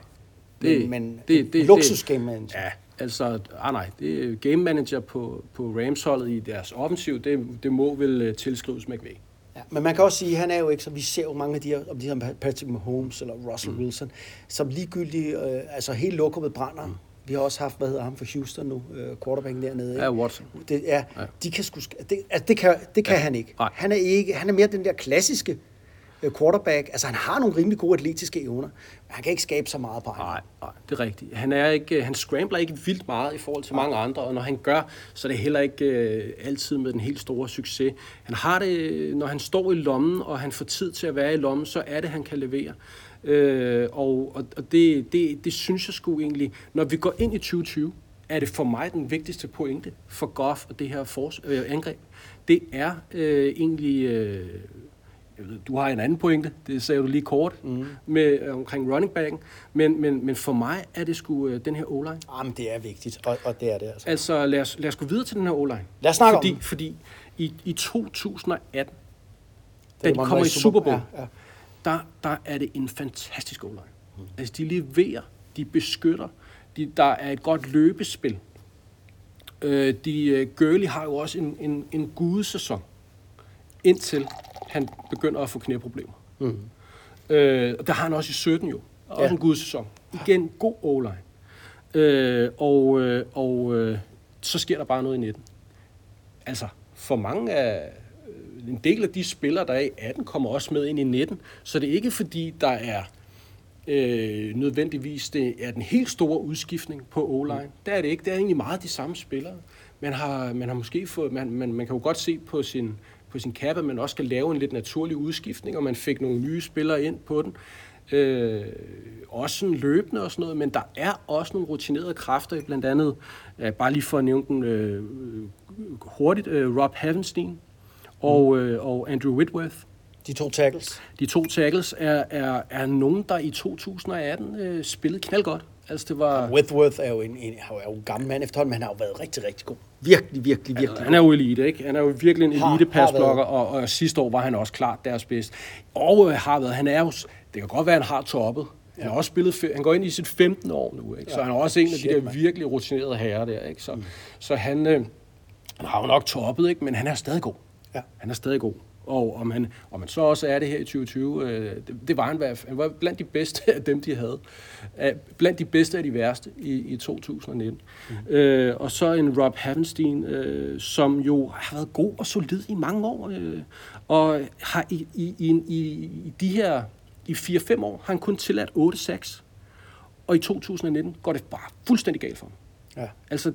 Men luksus game manager. Ja. Altså, det er game manager på Rams-holdet i deres offensiv, det må vel tilskrives McVay. Ja, men man kan også sige, at han er jo ikke, så vi ser jo mange af de her, om de her Patrick Mahomes eller Russell Wilson, som ligegyldigt, altså helt lukket brænder. Vi har også haft, hvad hedder ham for Houston nu, quarterbacken dernede. Ikke? Ja, Watson. De kan sgu, det kan han ikke. Nej. Han er mere den der klassiske quarterback. Altså, han har nogle rimelig gode atletiske evner, men han kan ikke skabe så meget på ham. Nej, det er rigtigt. Han scrambler ikke vildt meget i forhold til mange andre, og når han gør, så er det heller ikke altid med den helt store succes. Han har det, når han står i lommen, og han får tid til at være i lommen, så er det, han kan levere. Det synes jeg sgu egentlig, når vi går ind i 2020, er det for mig den vigtigste pointe for Goff og det her angreb. Det er egentlig... Du har en anden pointe, det sagde du lige kort, med omkring running backen, men for mig er det sgu den her O-line. Jamen, det er vigtigt, og det er det altså. Altså, lad os gå videre til den her O-line. Lad os snakke om. Fordi i 2018, da de kommer i Super Bowl, der er det en fantastisk O-line. Altså, de leverer, de beskytter, der er et godt løbespil. Gurley har jo også en gudesæson, indtil han begynder at få knæproblemer. Og der har han også i 17 jo. Også en god sæson. Igen, god O-line. Så sker der bare noget i 19. Altså, for mange af... En del af de spillere, der er i 18, kommer også med ind i 19, så det er ikke fordi, der er nødvendigvis det er den helt store udskiftning på O-line. Der er det ikke. Der er egentlig meget de samme spillere. Man har måske fået... Man kan jo godt se på sin kappe, man også kan lave en lidt naturlig udskiftning, og man fik nogle nye spillere ind på den. Også sådan løbende og sådan noget, men der er også nogle rutinerede kræfter, blandt andet, bare lige for at nævne den hurtigt, Rob Havenstein og Andrew Whitworth. De to tackles er nogen, der i 2018 spillede knaldgodt. Altså, det var... Whitworth er jo en gammel mand efterhånden, men han har jo været rigtig, rigtig god. Virkelig altså, god. Han er jo elite, ikke? Han er jo virkelig en elite-passblocker, og sidste år var han også klart deres bedste. Og har været, han er jo... Det kan godt være, han har toppet. Han har også spillet... Han går ind i sit 15. år nu, ikke? Så han er også en af de der virkelig rutinerede herrer der, ikke? Så han har jo nok toppet, ikke? Men han er stadig god. Ja. Han er stadig god. Og om han så også er det her i 2020, det var han var blandt de bedste af dem, de havde. Blandt de bedste af de værste i 2019. Og så en Rob Havenstein, som jo har været god og solid i mange år. Og har i de her... I 4-5 år har han kun tilladt 8-6, og i 2019 går det bare fuldstændig galt for ham. Ja. Altså,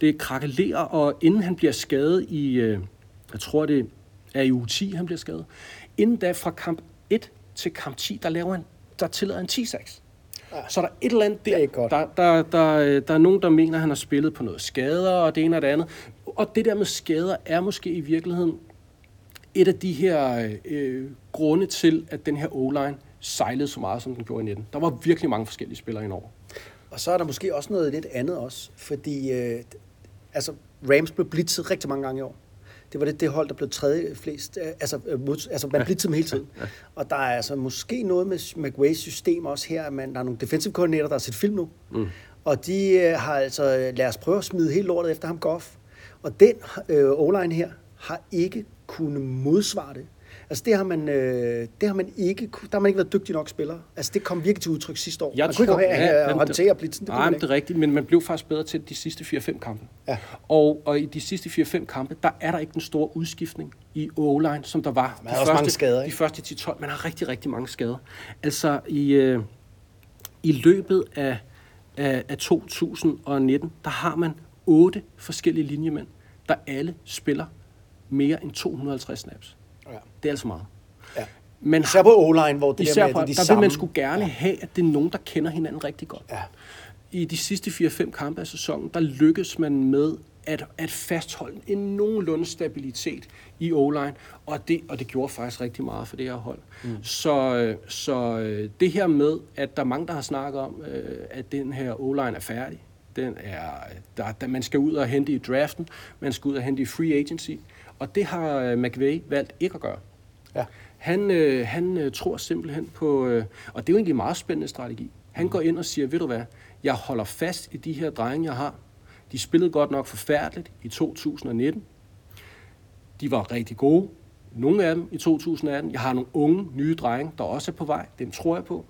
det krakelerer, og inden han bliver skadet i, jeg tror det er i uge 10, han bliver skadet, inden da fra kamp 1 til kamp 10, der tillader han 10-6. Ja. Så der er et eller andet der er nogen, der mener, at han har spillet på noget skader, og det ene og det andet. Og det der med skader er måske i virkeligheden et af de her grunde til, at den her O-line sejlede så meget, som den gjorde i 19. Der var virkelig mange forskellige spillere indover. Og så er der måske også noget lidt andet også, fordi Rams blev blitzet rigtig mange gange i år. Det var det hold, der blev tredje flest. Man blitzede dem hele tiden. Ja. Og der er altså måske noget med McVays system også her, at der er nogle defensive koordinater, der har set film nu. Mm. Og de har altså lad os prøve at smide hele lortet efter ham, Goff. Og den O-line her har ikke kunne modsvare det. Altså der har man ikke været dygtig nok spiller. Altså det kom virkelig til udtryk sidste år. Man kunne ikke håndtere blitzen. Nej, det er rigtigt, men man blev faktisk bedre til de sidste 4-5 kampe. Ja. Og i de sidste 4-5 kampe, der er ikke den store udskiftning i O-line, som der var. Man har også mange skader, ikke? De første 10-12, man har rigtig, rigtig mange skader. Altså i løbet af 2019, der har man 8 forskellige linjemænd, der alle spiller mere end 250 snaps. Ja. Det er altså meget. Ja. Men især på O-line, hvor det der med de samme... Der vil man sgu gerne have, at det er nogen, der kender hinanden rigtig godt. Ja. I de sidste 4-5 kampe af sæsonen, der lykkes man med at fastholde en nogenlunde stabilitet i O-line, og det gjorde faktisk rigtig meget for det her hold. Mm. Så det her med, at der er mange, der har snakket om, at den her O-line er færdig, man skal ud og hente i draften, man skal ud og hente i free agency, og det har McVay valgt ikke at gøre. Ja. Han tror simpelthen på, og det er jo egentlig en meget spændende strategi. Han går ind og siger, ved du hvad, jeg holder fast i de her drenge, jeg har. De spillede godt nok forfærdeligt i 2019. De var rigtig gode, nogle af dem i 2018. Jeg har nogle unge, nye drenge, der også er på vej. Dem tror jeg på.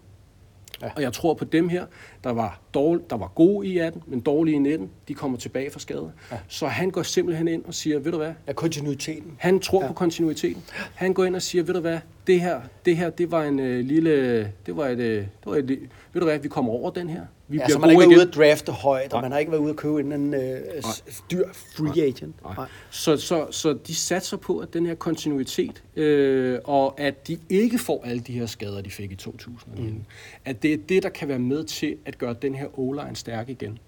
Ja. Og jeg tror på dem her, der var gode i 18, men dårlige i 19, de kommer tilbage fra skade. Ja. Så han går simpelthen ind og siger, ved du hvad? Ja, kontinuiteten. Han tror på kontinuiteten. Han går ind og siger, ved du hvad? Det her, det var en lille, det var et, ved du hvad? Vi kommer over den her. Vi bliver man har ikke været ude at drafte højt, og man har ikke været ude at købe en dyr free agent. Nej. Så de satser på, at den her kontinuitet, og at de ikke får alle de her skader, de fik i 2019, at det er det, der kan være med til at gøre den her O-line stærk igen.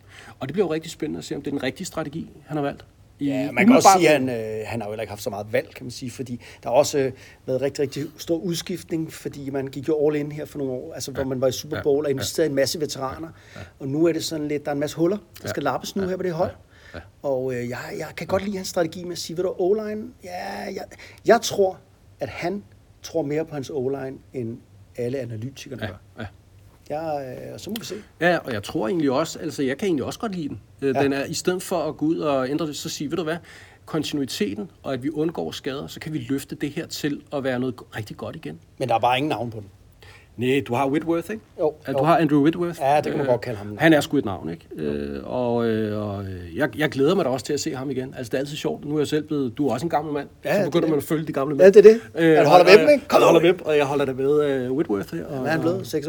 Og det bliver jo rigtig spændende at se, om det er den rigtige strategi, han har valgt. Ja, man kan også sige, at han har jo ikke haft så meget valg, kan man sige, fordi der har også været rigtig, rigtig stor udskiftning, fordi man gik jo all in her for nogle år, altså hvor man var i Super Bowl og investerede en masse veteraner, og nu er det sådan lidt, der er en masse huller, der skal lappes nu her på det hold, og jeg kan godt lide hans strategi med at sige, ved du, O-line, jeg tror, at han tror mere på hans O-line, end alle analytikerne gør. Ja. Ja, så må vi se. Ja, og jeg tror egentlig også, altså jeg kan egentlig også godt lide den. Den er, i stedet for at gå ud og ændre det, så sige, ved du hvad, kontinuiteten og at vi undgår skader, så kan vi løfte det her til at være noget rigtig godt igen. Men der er bare ingen navn på den. Nej, du har Whitworth, ikke? Jo. Du har Andrew Whitworth. Ja, det kan man godt kalde ham. Han er sgu et navn, ikke? Jeg glæder mig da også til at se ham igen. Altså, det er altid sjovt. Nu er jeg selv blevet... Du er også en gammel mand. Ja, så begynder man at følge de gamle mænd. Ja, det er det. Jeg holder med dem, ikke? Jeg holder med dem, og jeg holder da med Whitworth. Her, og, hvad er han blevet?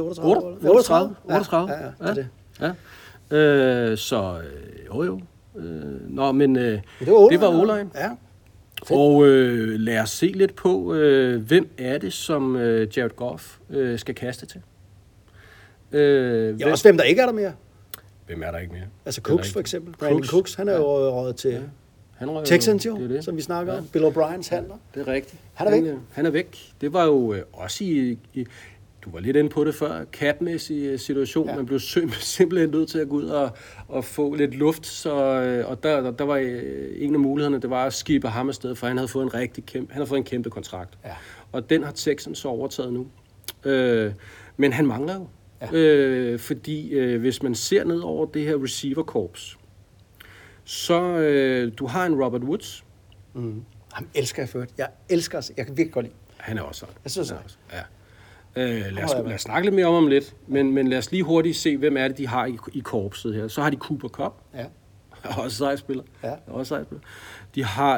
38? Ja. Så... Jo. Det var Oline. Ja. Og lad os se lidt på, hvem er det, som Jared Goff skal kaste til. Også hvem der ikke er der mere. Hvem er der ikke mere? Altså Cooks for eksempel. Brandon Cooks, han er jo røget til Texans jo, som vi snakker om. Bill O'Briens handler. Det er rigtigt. Han er væk. Han er væk. Det var jo også i... Du var lidt inde på det før, katmæssig situation. Ja. Man blev simpelthen nødt til at gå ud og få lidt luft, og der var en af mulighederne, det var at skibe ham afsted, for han havde fået en kæmpe kontrakt. Ja. Og den har Texans så overtaget nu. Men han mangler jo. Ja. Fordi hvis man ser ned over det her receiver-korps, så du har en Robert Woods. Mm. Ham elsker jeg ført. Jeg elsker os. Jeg kan virkelig godt lide. Han er også sådan. Jeg synes også. Ja. Lad os snakke lidt mere om lidt, men lad os lige hurtigt se, hvem er det, de har i korpset her. Så har de Cooper Cup, ja. Også sejspiller. Ja. De har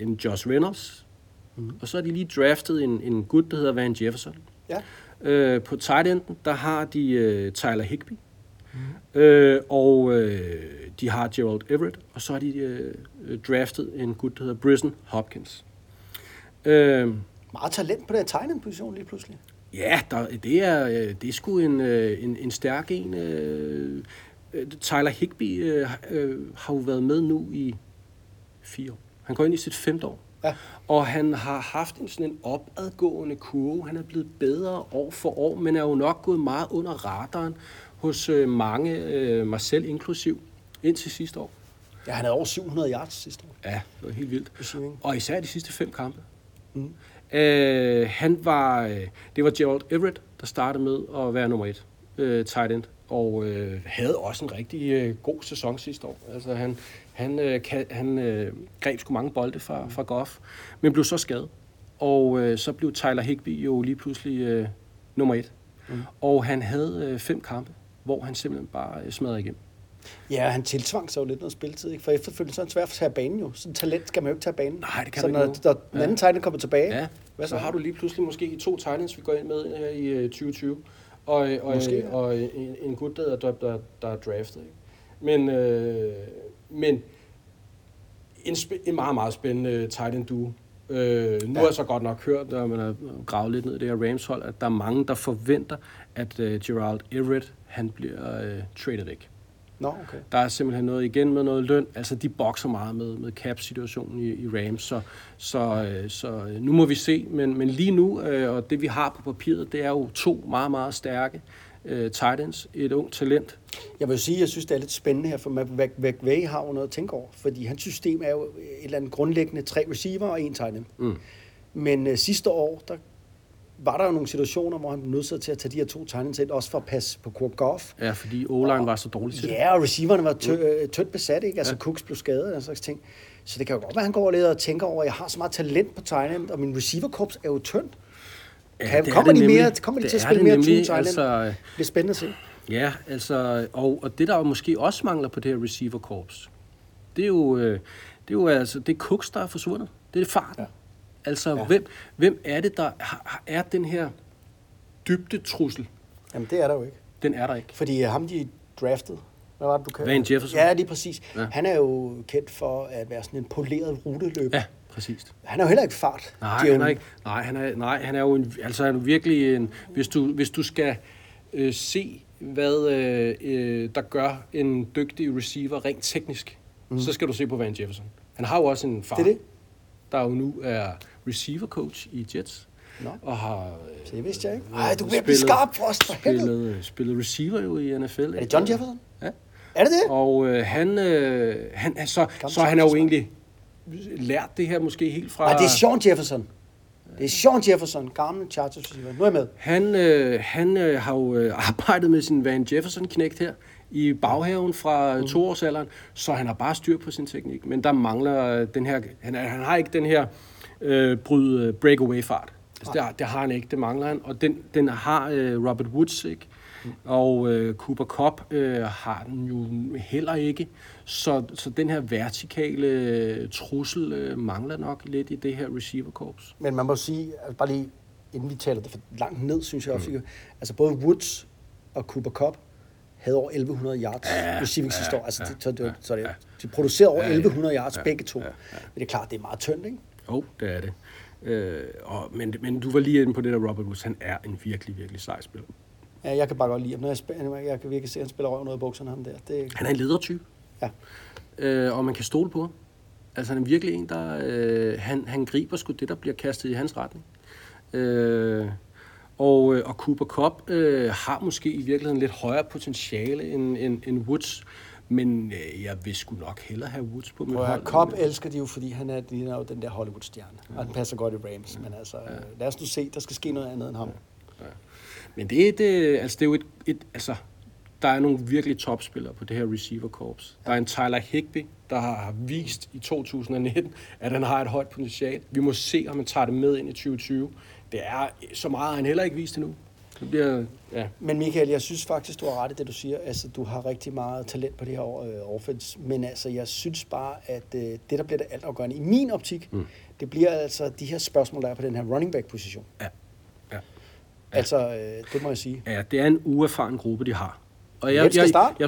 en Josh Reynolds, og så har de lige draftet en gut, der hedder Van Jefferson. Ja. På tight enden, der har de Tyler Higbee, og de har Gerald Everett, og så har de draftet en gut, der hedder Bryson Hopkins. Meget talent på den tight end position lige pludselig. Ja, det er sgu en stærk en. Tyler Higbee har jo været med nu i 4 år. Han går ind i sit 5. år. Ja. Og han har haft sådan en opadgående kurve. Han er blevet bedre år for år, men er jo nok gået meget under radaren hos mange, mig selv inklusiv, indtil sidste år. Ja, han havde over 700 yards sidste år. Ja, det var helt vildt. Og især de sidste 5 kampe. Mm. Det var Gerald Everett, der startede med at være nummer 1 tight end, og havde også en rigtig god sæson sidste år. Altså han greb sgu mange bolde fra Goff, men blev så skadet, og så blev Tyler Higbee jo lige pludselig nummer 1. Mm. Og han havde 5 kampe, hvor han simpelthen bare smadrede igennem. Ja, han tiltvang sig jo lidt noget spilletid, ikke? For efterfølgende så er han svær for at tage banen jo. Sådan talent skal man jo ikke tage banen. Nej, det kan så du ikke. Så når den anden tight end kommer tilbage, hvad så har du lige pludselig måske 2 tight ends, vi går ind med her i 2020, og en gut, der er draftet. Ikke? Men en meget, meget spændende tight end duo. Nu har jeg så godt nok hørt, når man har gravet lidt ned i det her Rams-hold, at der er mange, der forventer, at Gerald Everett, han bliver traded væk. No, okay. Der er simpelthen noget igen med noget løn. Altså, de bokser meget med cap-situationen i Rams, så nu må vi se. Men lige nu, og det vi har på papiret, det er jo 2 meget, meget stærke tight ends. Et ungt talent. Jeg vil sige, at jeg synes, det er lidt spændende her, for McVay har jo noget at tænke over, fordi hans system er jo et eller andet grundlæggende 3 receiver og 1 tight end. Mm. Men sidste år, der var der jo nogle situationer, hvor han blev nødt til at tage de her 2 tight ends ind, også for at passe på Cook Goff. Ja, fordi O-line var så dårlig til det. Ja, og receiverne var tyndt besat, ikke? Altså Cooks blev skadet og den slags ting. Så det kan jo godt være, han går og leder og tænker over, jeg har så meget talent på tight end, og min receiverkorps er jo tyndt. Ja, kommer de til at spille mere 2 tight end? Altså, det er spændende at se. Ja, altså, og det der jo måske også mangler på det her receiverkorps, det er jo altså, det er Cooks, der er forsvundet. Det er farten. Ja. Altså, hvem er det, der er den her dybdetrussel? Jamen, det er der jo ikke. Den er der ikke. Fordi ham, de draftede. Hvad var det, du kaldte? Van Jefferson. Ja, lige præcis. Ja. Han er jo kendt for at være sådan en poleret ruteløber. Ja, præcis. Han er jo heller ikke fart. Nej, han er jo en... Altså, han er virkelig en... Hvis du skal se, hvad der gør en dygtig receiver rent teknisk, så skal du se på Van Jefferson. Han har jo også en fart. Det er det. Der jo nu er receiver-coach i Jets, og har... Så det vidste jeg ikke. Nej, du bliver blive skarp for os, for helvede. Spillet receiver jo i NFL. Er det John Jefferson? Ja. Er det det? Og han han har jo egentlig lært det her måske helt fra... Nej, det er Sean Jefferson. Det er Sean Jefferson, gamle Chargers receiver. Nu er jeg med. Han har jo arbejdet med sin Van Jefferson-knægt her i baghaven fra 2-årsalderen, så han har bare styr på sin teknik, men der mangler den her, han har ikke den her breakaway-fart. Altså, det har han ikke, det mangler han. Og den har Robert Woods ikke, og Cooper Kupp har den jo heller ikke. Så den her vertikale trussel mangler nok lidt i det her receiverkorps. Men man må sige, altså bare lige inden vi taler det for langt ned, synes jeg også, altså både Woods og Cooper Kupp havde over 1100 yards receiving sidste år. Altså de producerede over 1100 yards begge to. Men det er klart, det er meget tyndt, ikke? Jo, det er det. Men du var lige inde på det der Robert Woods. Han er en virkelig, virkelig sej spiller. Ja, jeg kan bare godt lide ham. Jeg kan virkelig se, at han spiller røven ud af bukserne, ham der. Han er en ledertype. Ja. Og man kan stole på ham. Altså, han er virkelig en, der... Han griber sgu det, der bliver kastet i hans retning. Og Cooper Kupp har måske i virkeligheden lidt højere potentiale end Woods. Men jeg vil sgu nok hellere have Woods på mit hold. Kupp elsker de jo, fordi han er jo den der Hollywood-stjerne. Ja. Og han passer godt i Rams. Ja. Men altså, lad os nu se, der skal ske noget andet end ham. Ja. Ja. Men der er nogle virkelig topspillere på det her receiver-korps. Der er en Tyler Higbee, der har vist i 2019, at han har et højt potentiale. Vi må se, om han tager det med ind i 2020. Det er så meget, han heller ikke vist endnu. Det bliver, ja. Men Michael, jeg synes faktisk, du har ret i det, du siger. Altså, du har rigtig meget talent på det her offense. Men altså, jeg synes bare, at det, der bliver det altafgørende i min optik, det bliver altså de her spørgsmål, der er på den her running back-position. Ja. Ja. Altså, det må jeg sige. Ja, det er en uerfaren gruppe, de har. Og jeg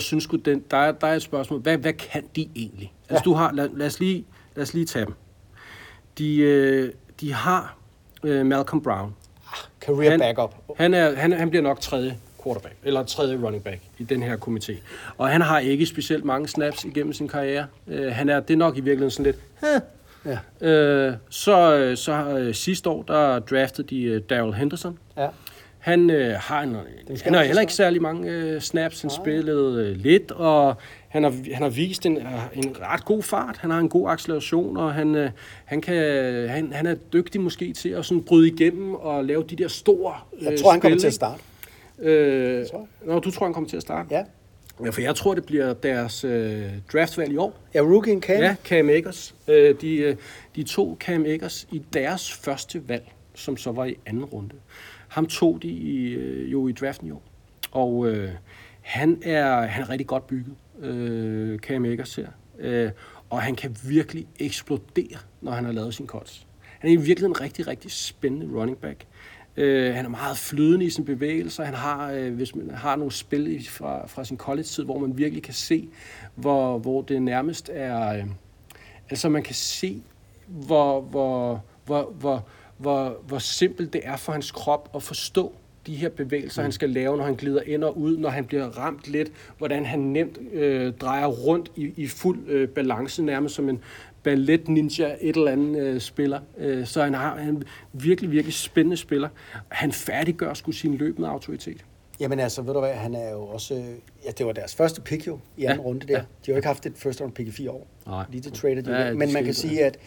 synes sgu, der er et spørgsmål. Hvad kan de egentlig? Altså, ja. Lad os lige tage dem. De har Malcolm Brown. Career backup. Han bliver nok tredje quarterback, eller tredje running back i den her komité. Og han har ikke specielt mange snaps igennem sin karriere. Det er nok i virkeligheden sådan lidt... Ja. Sidste år, der draftede de Darrell Henderson. Ja. Han har heller ikke særlig mange snaps. Han spillede lidt, og han har vist en ret god fart. Han har en god acceleration, og han er dygtig måske til at sådan bryde igennem og lave de der store jeg tror, han kommer til at starte. Du tror, han kommer til at starte? Ja. Ja, for jeg tror, det bliver deres draftvalg i år. Ja, rookien Cam. Ja, Cam Akers. De to Cam Akers i deres første valg, som så var i anden runde. Ham tog de i draften i år. Og han er rigtig godt bygget, Cam Akers her. Og han kan virkelig eksplodere, når han har lavet sin cuts. Han er i virkeligheden en rigtig, rigtig spændende running back. Han er meget flydende i sin bevægelser. Han har, hvis man har nogle spil fra sin college-tid, hvor man virkelig kan se, hvor det nærmest er... altså, man kan se, hvor simpelt det er for hans krop at forstå de her bevægelser, han skal lave, når han glider ind og ud, når han bliver ramt lidt, hvordan han nemt drejer rundt i fuld balance, nærmest som en ballet ninja, et eller andet spiller. Så han har en virkelig, virkelig spændende spiller. Han færdiggør sgu sin løb med autoritet. Jamen altså, ved du hvad, han er jo også... Ja, det var deres første pick jo, i anden runde der. De har jo ikke haft et first round pick i 4 år. Nej. Lige det traded de men man kan sige, at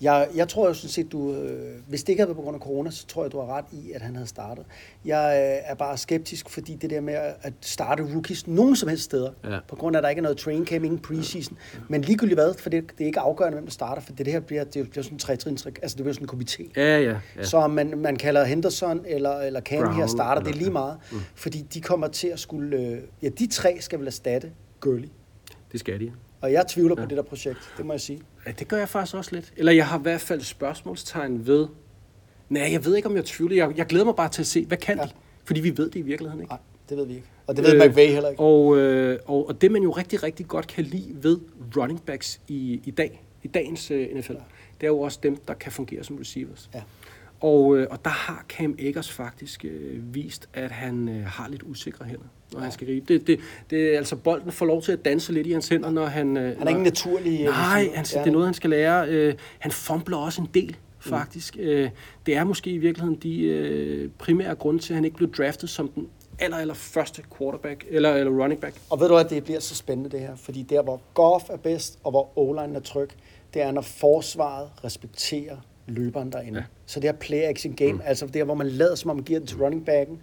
jeg tror jo sådan set, du... hvis det ikke havde været på grund af corona, så tror jeg, du har ret i, at han havde startet. Jeg er bare skeptisk, fordi det der med at starte rookies nogen som helst steder, på grund af, at der ikke er noget training camp, ingen preseason, men ligegyldigt hvad, for det er ikke afgørende, hvem der starter, for det her bliver sådan en trætrin-trik, altså det bliver sådan en komité. Ja. Så om man kalder Henderson eller Cam Brown, her starter, det er lige meget, fordi de kommer til at skulle... ja, de tre skal vel erstatte Gurley. Det skal de. Og jeg tvivler på det der projekt, det må jeg sige. Ja, det gør jeg faktisk også lidt. Eller jeg har i hvert fald spørgsmålstegn ved... Nej, jeg ved ikke, om jeg tvivler. Jeg glæder mig bare til at se, hvad kan de? Fordi vi ved det i virkeligheden ikke. Nej, det ved vi ikke. Og det ved McVay heller ikke. Og det, man jo rigtig, rigtig godt kan lide ved running backs i dagens NFL, det er jo også dem, der kan fungere som receivers. Ja. Og der har Cam Akers faktisk vist, at han har lidt usikre hænder, når han skal gribe. Det er altså, bolden får lov til at danse lidt i hans hænder, når han... han er ikke naturlig... Nej, det er noget, han skal lære. Han fumbler også en del, faktisk. Det er måske i virkeligheden de primære grunde til, at han ikke blev draftet som den aller første quarterback, eller running back. Og ved du at det bliver så spændende det her, fordi der, hvor Goff er bedst, og hvor O-line er tryg, det er, når forsvaret respekterer løberen derinde. Ja. Så det her play-action-game, altså det her, hvor man lader, som om man giver den til running backen,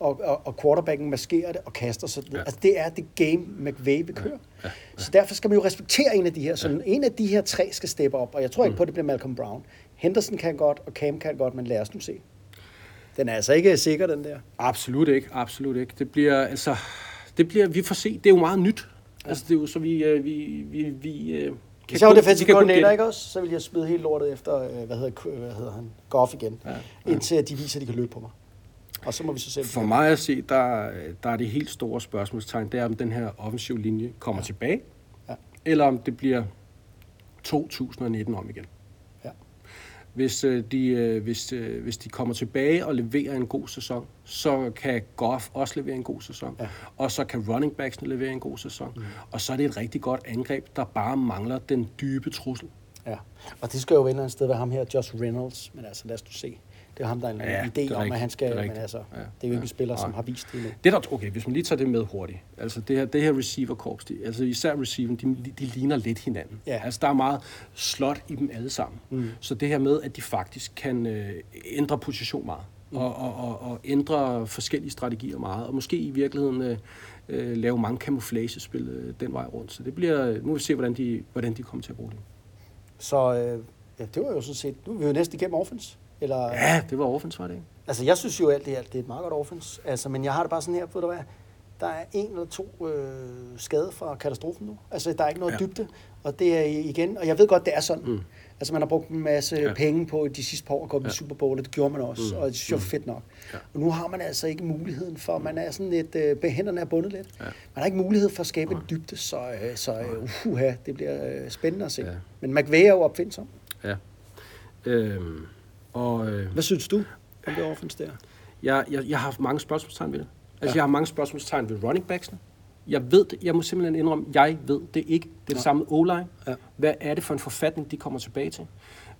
og quarterbacken maskerer det og kaster sig. Ja. Altså det er det game, McVay vil køre. Ja. Så derfor skal man jo respektere en af de her. Så en af de her tre skal steppe op, og jeg tror ikke på, at det bliver Malcolm Brown. Henderson kan godt, og Cam kan godt, men lad os nu se. Den er altså ikke sikker, den der. Absolut ikke, absolut ikke. Det bliver, vi får se. Det er jo meget nyt. Altså, det er jo så vi hvis jeg var defensive coordinator, ikke også, så ville jeg smide helt lortet efter, hvad hedder han, Goff igen, ja. Indtil de viser, at de kan løbe på mig. Og så må vi så selv... For mig at se, der er det helt store spørgsmålstegn, det er, om den her offensiv linje kommer tilbage, eller om det bliver 2019 om igen. Ja. Hvis de kommer tilbage og leverer en god sæson, så kan Goff også levere en god sæson, og så kan running backsene levere en god sæson, og så er det et rigtig godt angreb, der bare mangler den dybe trussel. Ja, og det skal jo vende et sted ved ham her, Josh Reynolds, men altså lad os nu se. Det er ham, der er en idé om, at han skal... Det er, men altså, det er jo ikke en spiller, som har vist det endnu. Okay, hvis man lige tager det med hurtigt. Altså det her receiver-korps, altså især receiveren, de ligner lidt hinanden. Ja. Altså der er meget slot i dem alle sammen. Mm. Så det her med, at de faktisk kan ændre position meget, og ændre forskellige strategier meget, og måske i virkeligheden lave mange camouflagespil den vej rundt. Så det bliver... Nu vil vi se, hvordan de kommer til at bruge det. Så det var jo sådan set... Nu er vi jo næsten igennem offense. Eller... Ja, det var offense, var det ikke? Altså, jeg synes jo alt det er et meget godt offense. Altså, men jeg har det bare sådan her, ved du hvad, der er 1 eller 2 skade fra katastrofen nu. Altså, der er ikke noget dybde, og det er igen, og jeg ved godt, det er sådan. Mm. Altså, man har brugt en masse penge på de sidste par år at gå op i Super Bowl, og det gjorde man også, og det synes jeg var fedt nok. Ja. Og nu har man altså ikke muligheden for, man er sådan lidt, hænderne er bundet lidt. Ja. Man har ikke mulighed for at skabe en dybde, så det bliver spændende at se. Ja. Men McVay er jo opfindsom. Ja. Og, hvad synes du om det offense der? Jeg har haft mange spørgsmålstegn ved det. Altså, jeg har mange spørgsmålstegn ved running backsene. Jeg ved det. Jeg må simpelthen indrømme, jeg ved det ikke. Det er det samme O-line. Ja. Hvad er det for en forfatning, de kommer tilbage til?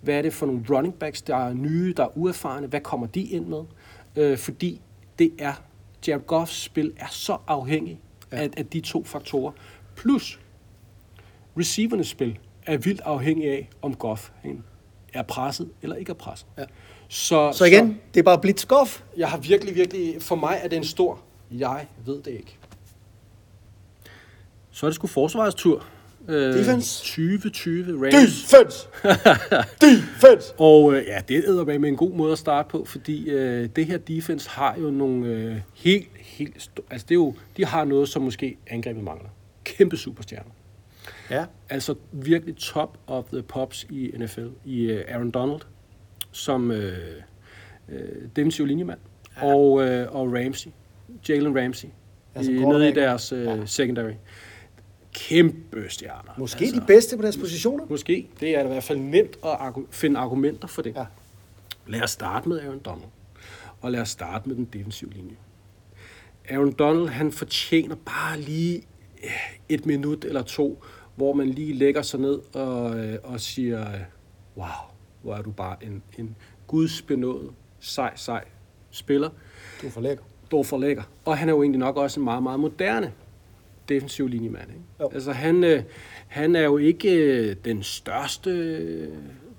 Hvad er det for nogle running backs, der er nye, der er uerfarne? Hvad kommer de ind med? Fordi det er... Jared Goffs spil er så afhængig af de 2 faktorer. Plus, receivernes spil er vildt afhængig af, om Goff er presset eller ikke er presset. Ja. Så igen, det er bare blitzgoff. Jeg har virkelig, virkelig... For mig er det en stor... Jeg ved det ikke. Så er det sgu forsvarets tur. Defense. 2020 Rams. Defense! Defense! Og det æder bag med en god måde at starte på, fordi det her defense har jo nogle helt... Altså, det er jo... De har noget, som måske angrebet mangler. Kæmpe superstjerner. Ja. Altså virkelig top of the pops i NFL, i Aaron Donald, som defensiv linjemand, og Ramsey, Jalen Ramsey, nede i deres secondary. Kæmpe stjerner. Måske altså, de bedste på deres positioner? Måske. Det er i hvert fald nemt at finde argumenter for det. Ja. Lad os starte med Aaron Donald, og lad os starte med den defensive linje. Aaron Donald, han fortjener bare lige 1 minut eller 2, hvor man lige lægger sig ned og siger, wow, hvor er du bare en gudsbenået, sej spiller. Du er for lækker. Og han er jo egentlig nok også en meget, meget moderne defensiv linjemand. Altså han er jo ikke den største,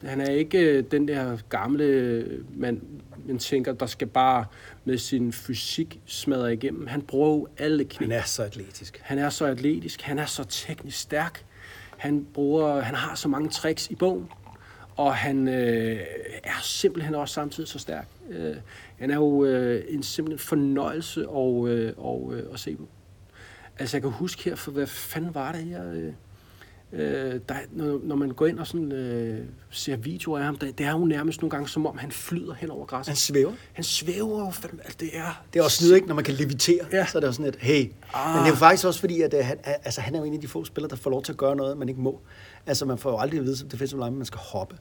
han er ikke den der gamle, man tænker, der skal bare med sin fysik smadre igennem. Han bruger jo alle knæ. Han er så atletisk. Han er så teknisk stærk. Han har så mange tricks i bogen. Og han er simpelthen også samtidig så stærk. Han er jo en simpelthen fornøjelse at se på. Altså, jeg kan huske her, for hvad fanden var det her... når man går ind og sådan, ser videoer af ham, det er jo nærmest nogle gange, som om han flyder hen over græsset. Han svæver jo fandme. Altså, det er også snyder, ikke, når man kan levitere. Ja. Så er det jo sådan et, hey. Men det er faktisk også fordi, at han er jo en af de få spillere, der får lov til at gøre noget, man ikke må. Altså, man får jo aldrig at vide, som defensive lineman, man skal hoppe.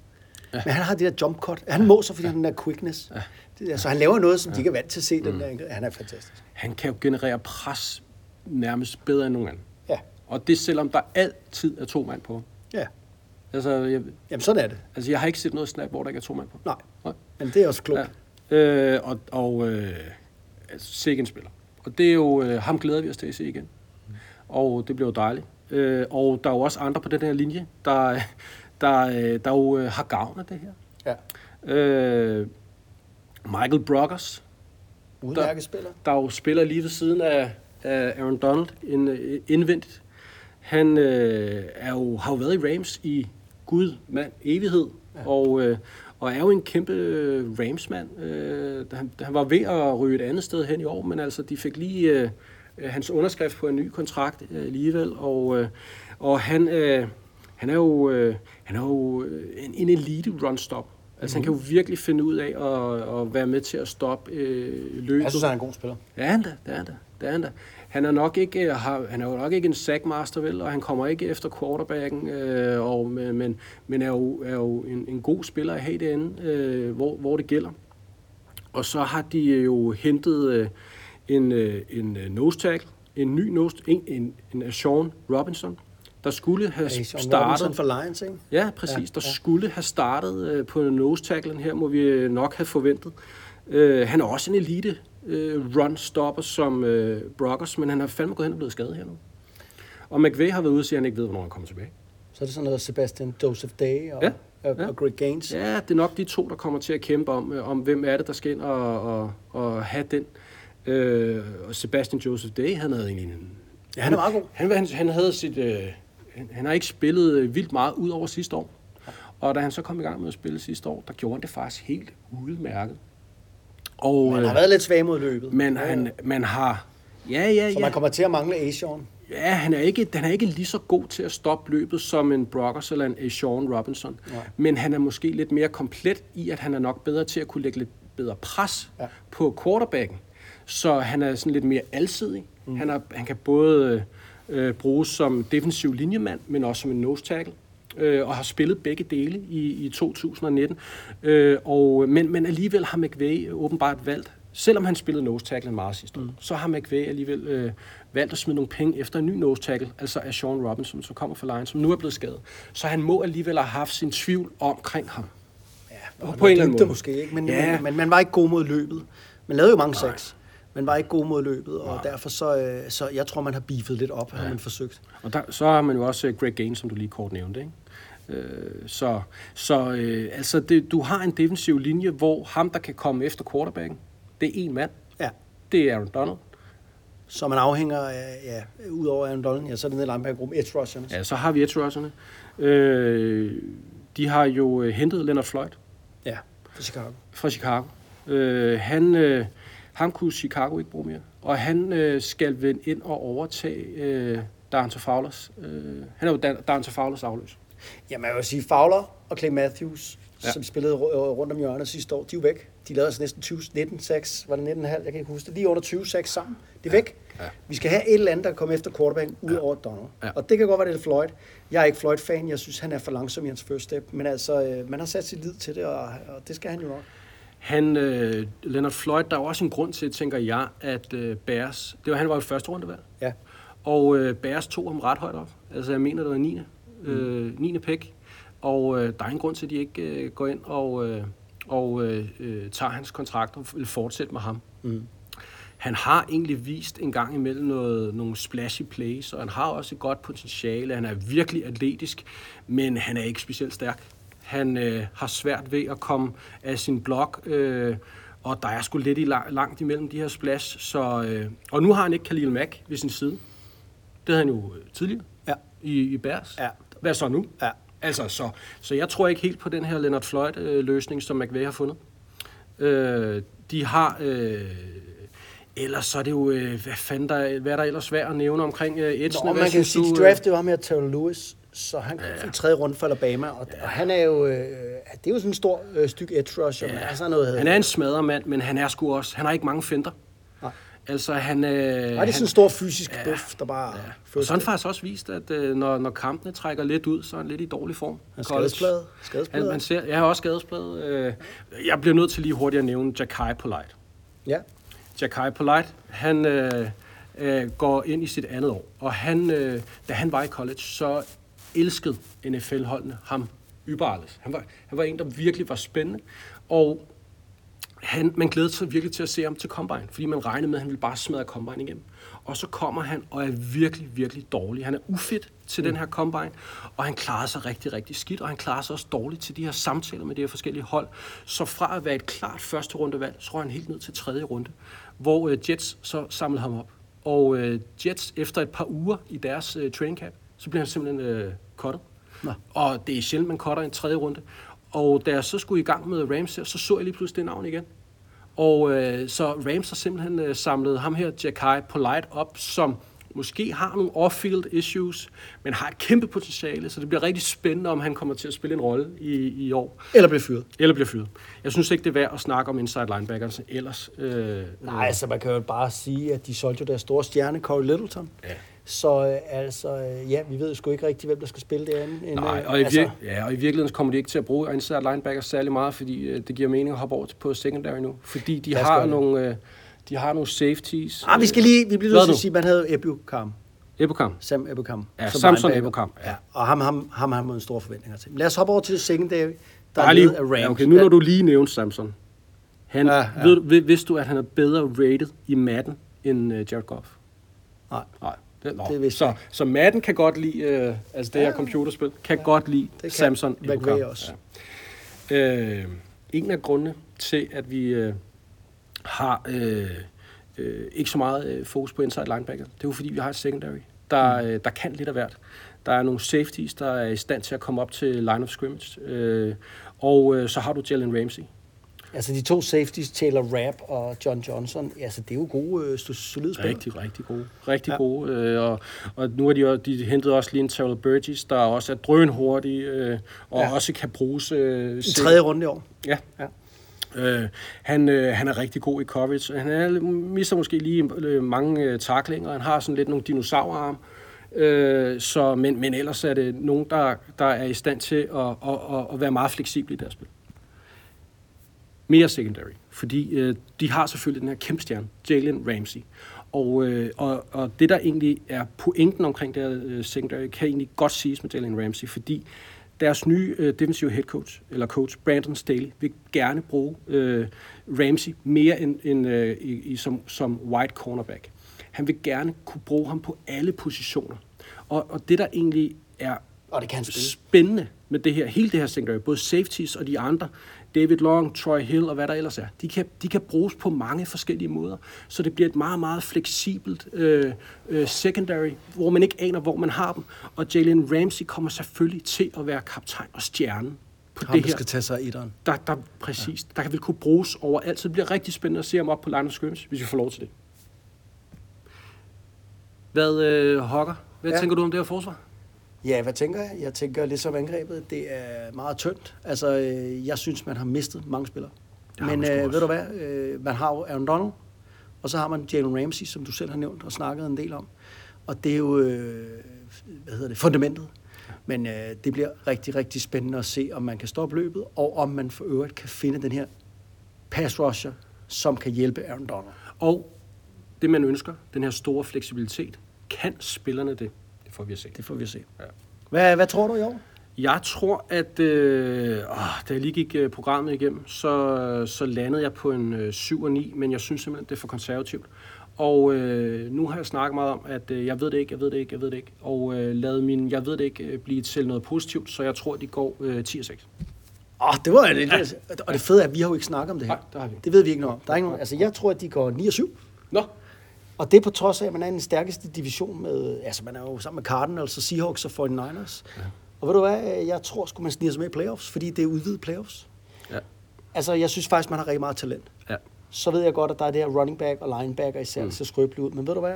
Ja. Men han har det der jump cut. Han må så, fordi han har den der quickness. Ja. Så altså, han laver noget, som de ikke er vant til at se. Den der. Han er fantastisk. Han kan jo generere pres nærmest bedre end nogen anden. Og det selvom der altid er 2 mand på. Ja. Altså, jamen sådan er det. Altså, jeg har ikke set noget snap, hvor der ikke er 2 mand på. Nej. Men det er også klogt. Ja. Altså, sikke en spiller. Og det er jo, ham glæder vi os til at se igen. Og det bliver jo dejligt. Og der er jo også andre på den her linje, der jo har gavn af det her. Ja. Michael Brockers. Udmærket spiller. Der jo spiller lige ved siden af Aaron Donald indvendigt. Han har jo været i Rams i Gud, mand, evighed, og er jo en kæmpe Rams-mand. Han var ved at ryge et andet sted hen i år, men altså, de fik lige hans underskrift på en ny kontrakt alligevel, og han er jo en elite run-stop. Altså, han kan jo virkelig finde ud af at være med til at stoppe løbet. Jeg synes, han er en god spiller. Det er han da. Han er jo nok ikke en sackmaster, vel, og han kommer ikke efter quarterbacken, men er jo en god spiller at have derinde, hvor det gælder. Og så har de jo hentet en nose tackle, en Sean Robinson, der skulle have startet for Lions, ikke? Ja, præcis. Skulle have startet på nose tacklen her, må vi nok have forventet. Han er også en elite run-stopper som Brockers, men han har fandme gået hen og blevet skadet her nu. Og McVay har været ude og siger, at han ikke ved, hvornår han kommer tilbage. Så er det sådan noget Sebastian Joseph Day og Greg Gaines? Ja, det er nok de to, der kommer til at kæmpe om hvem er det, der skal ind og have den. Og Sebastian Joseph Day, han havde egentlig en... Han er meget god. Han havde sit... Han har ikke spillet vildt meget ud over sidste år. Og da han så kom i gang med at spille sidste år, der gjorde han det faktisk helt udmærket. Og man har været lidt svag mod løbet. Men man har... Ja. Så man kommer til at mangle Ashawn. Ja, han er ikke lige så god til at stoppe løbet som en Brockers eller en Ashawn Robinson. Ja. Men han er måske lidt mere komplet i, at han er nok bedre til at kunne lægge lidt bedre pres på quarterbacken. Så han er sådan lidt mere alsidig. Mm. Han kan både bruges som defensiv linjemand, men også som en nose tackle. Og har spillet begge dele i 2019. Men alligevel har McVay åbenbart valgt, selvom han spillede nose tackle meget sidste år, så har McVay alligevel valgt at smide nogle penge efter en ny nose tackle, altså af Sean Robinson, som kommer fra Lions, som nu er blevet skadet. Så han må alligevel have haft sin tvivl omkring ham. Ja, på en eller anden måde. Måske, ikke? Men man var ikke god mod løbet. Man lavede jo mange sacks. Man var ikke god mod løbet, og derfor så jeg tror, man har beefet lidt op, har man forsøgt. Og så har man jo også Greg Gaines, som du lige kort nævnte, ikke? Du har en defensiv linje, hvor ham, der kan komme efter quarterbacken, det er én mand. Ja. Det er Aaron Donald. Så man afhænger af, ud over Aaron Donald, så er det nede i linebacker-gruppen, edge rusherne. Ja, så har vi edge rusherne. De har jo hentet Leonard Floyd. Ja, fra Chicago. Ham kunne Chicago ikke bruge mere, og han skal vende ind og overtage Darnell Fowlers. Han er jo Darnell Fowlers afløs. Jamen jeg vil sige, Fowler og Clay Matthews, som spillede rundt om hjørnet sidste år, de er væk. De lavede altså næsten 19-6, var det 19,5, jeg kan ikke huske det, lige under 20-6 sammen. Det er væk. Ja. Vi skal have et eller andet, der kommer efter quarterbacken ud over Donald. Ja. Og det kan godt være, det er Floyd. Jeg er ikke Floyd-fan, jeg synes, han er for langsom i hans first step, men altså, man har sat sit lid til det, og det skal han jo nok. Leonard Floyd, der er også en grund til, tænker jeg, at Bears... Han var jo første rundevalg. Ja. Og Bears tog ham ret højt op. Altså, jeg mener, det var 9. 9. pick. Og der er en grund til, at de ikke går ind og tager hans kontrakt og vil fortsætte med ham. Mm. Han har egentlig vist en gang imellem nogle splashy plays, og han har også et godt potentiale. Han er virkelig atletisk, men han er ikke specielt stærk. Han har svært ved at komme af sin blok, og der er sgu lidt langt imellem de her splash. Og nu har han ikke Khalil Mack ved sin side. Det havde han jo tidligere i Bears. Ja. Hvad så nu? Ja. Altså, så jeg tror ikke helt på den her Leonard Floyd-løsning, som McVay har fundet. Ellers så er det jo, hvad er der ellers svært at nævne omkring Edson? Man kan sige, at de draftede ham her Terrell Lewis, så han i 3. runde for Alabama, og han er jo, det er jo sådan en stor stykke edge rusher. Ja. Altså noget, han er en smadremand, men han er sgu også, han har ikke mange finter. Nej. Altså han... det er sådan en stor fysisk buff, der bare... Ja. Og så har han faktisk også vist, at når kampene trækker lidt ud, så er han lidt i dårlig form. Han er skadespladet. Jeg har også skadespladet. Jeg bliver nødt til lige hurtigt at nævne Ja'Kai Polite. Ja. Ja'Kai Polite, han går ind i sit andet år, og han, da han var i college, så elskede NFL-holdene ham yberalles. Han var en, der virkelig var spændende, og man glædede sig virkelig til at se ham til Combine, fordi man regnede med, at han ville bare smadre Combine igennem. Og så kommer han og er virkelig, virkelig dårlig. Han er ufit til den her Combine, og han klarer sig rigtig, rigtig skidt, og han klarer sig også dårligt til de her samtaler med de her forskellige hold. Så fra at være et klart første rundevalg, så røg han helt ned til 3. runde, hvor Jets så samlede ham op. Og Jets, efter et par uger i deres training camp, så bliver han simpelthen cuttet. Og det er sjældent, man cutter i en 3. runde. Og da jeg så skulle i gang med Rams her, så jeg lige pludselig det navn igen. Og så Rams har simpelthen samlet ham her, Ja'Kai Polite, op, som måske har nogle off-field issues, men har et kæmpe potentiale, så det bliver rigtig spændende, om han kommer til at spille en rolle i år. Eller bliver fyret. Jeg synes ikke, det er værd at snakke om inside linebackerne ellers. Nej, altså man kan jo bare sige, at de solgte jo deres store stjerne, Corey Littleton. Ja. Så vi ved jo sgu ikke rigtig, hvem der skal spille derinde. Nej, og i virkeligheden kommer de ikke til at bruge inside linebacker særlig meget, fordi det giver mening at hoppe over på secondary nu. Fordi de har nogle... De har nogle safeties. Vi bliver nødt til at sige, at man havde Ebukam. Sam Ebukam. Ja, Samson Ebukam. Ja. Og ham har man en stor forventninger til. Men lad os hoppe over til secondary, der er ledet af Rams. Ja, okay, nu når du lige nævner Samson. Vidste du, at han er bedre rated i Madden end Jared Goff? Nej. Det vidste jeg. Så Madden kan godt lide, det her computerspil, kan godt lide Samson Ebukam. Også. Ja. En af grundene til, at vi... har ikke så meget fokus på inside linebacker. Det er jo fordi, vi har et secondary, der kan lidt af hvert. Der er nogle safeties, der er i stand til at komme op til line of scrimmage. Og så har du Jalen Ramsey. Altså de to safeties, Taylor Rapp og John Johnson, altså det er jo gode, solide spillere. Rigtig gode. Og nu har de hentet også lige en Terrell Burgess, der også er drønhurtig, og også kan bruges... I tredje runde i år. Ja. Han er rigtig god i coverage. Han mister måske lige mange tacklinger. Han har sådan lidt nogle dinosaurarm. Men ellers er det nogen, der er i stand til at være meget fleksibel i deres spil. Mere secondary. Fordi de har selvfølgelig den her kæmpe stjerne, Jalen Ramsey. Og det, der egentlig er pointen omkring det her secondary, kan egentlig godt siges med Jalen Ramsey, fordi deres nye defensive head coach, eller coach, Brandon Staley, vil gerne bruge Ramsey mere end som wide cornerback. Han vil gerne kunne bruge ham på alle positioner. Og det, der egentlig er spændende med det her, hele det her secondary, både safeties og de andre, David Long, Troy Hill og hvad der ellers er, de kan bruges på mange forskellige måder, så det bliver et meget, meget fleksibelt secondary, hvor man ikke aner, hvor man har dem. Og Jalen Ramsey kommer selvfølgelig til at være kaptajn og stjernen på det her. Han skal tage sig af etteren. Præcis. Der kan vel kunne bruges overalt, så det bliver rigtig spændende at se ham op på line of scrimmage, hvis vi får lov til det. Hvad tænker du om det her forsvar? Ja, hvad tænker jeg? Jeg tænker lidt som angrebet, det er meget tyndt. Altså, jeg synes, man har mistet mange spillere. Men ved du hvad? Man har jo Aaron Donald, og så har man Jalen Ramsey, som du selv har nævnt og snakket en del om. Og det er jo, fundamentet. Men det bliver rigtig, rigtig spændende at se, om man kan stoppe løbet, og om man for øvrigt kan finde den her pass rusher, som kan hjælpe Aaron Donald. Og det, man ønsker, den her store fleksibilitet, kan spillerne det? Det får vi at se. Ja. Hvad tror du i år? Jeg tror, at da jeg lige gik programmet igennem, så landede jeg på en 7-9, men jeg synes simpelthen, det er for konservativt. Og nu har jeg snakket meget om, at jeg ved det ikke, og lad min jeg ved det ikke blive til noget positivt, så jeg tror, de går 10-6. Det var det. Ja. Og det fede er, at vi har jo ikke snakket om det her. Nej, det har vi. Det ved vi ikke noget om. Der er ikke nogen. Altså, jeg tror, at de går 9-7. Nå. Og det på trods af, at man er i den stærkeste division med... Altså, man er jo sammen med Cardinals og Seahawks og 49ers. Ja. Og ved du hvad? Jeg tror, skulle man snige sig med i playoffs, fordi det er udvidet playoffs. Ja. Altså, jeg synes faktisk, man har rigtig meget talent. Ja. Så ved jeg godt, at der er det her running back og linebacker især, der ser skrøbeligt ud. Men ved du hvad?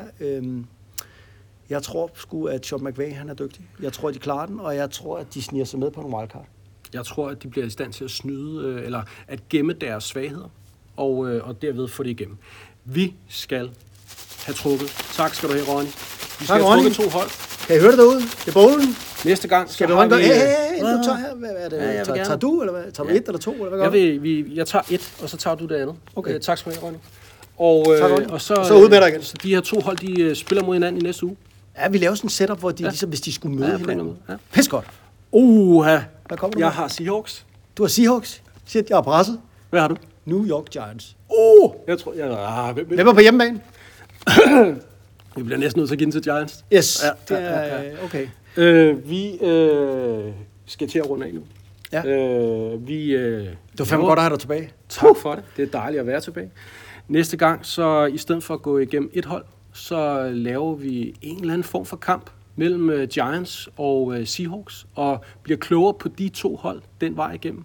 Jeg tror sgu, at Sean McVay, han er dygtig. Jeg tror, at de klarer den, og jeg tror, at de sniger sig med på en wildcard. Jeg tror, at de bliver i stand til at snyde, eller at gemme deres svagheder, og derved få det igennem. Vi skal... have trukket. Tak skal du have, Ronny. Vi skal have trukket 2 hold. Kan I høre det derude? Det er bowlen. Næste gang, skal så har vi... du tager her. Hvad er det? Ja, tager du, eller hvad? Tager du 1 eller 2? Eller hvad jeg tager 1, og så tager du det andet. Okay. Tak skal du have, Ronny. Og så ud med dig igen. Så de her 2 hold, de spiller mod hinanden i næste uge. Ja, vi laver sådan en setup, hvor de ligesom, hvis de skulle møde hinanden. Ja. Pis godt. Hvad kommer du med? Jeg har Seahawks. Du har Seahawks? Shit, jeg er presset. Hvad har du? New York Giants. Jeg tror... Hvem er på hjemmebane? Vi bliver næsten nødt til at give den til Giants. Yes, ja, det er okay. Vi skal til at runde af nu. Ja. Det var fandme godt at have dig tilbage. Tak for det. Det er dejligt at være tilbage. Næste gang, så i stedet for at gå igennem et hold, så laver vi en eller anden form for kamp mellem Giants og Seahawks, og bliver klogere på de 2 hold den vej igennem.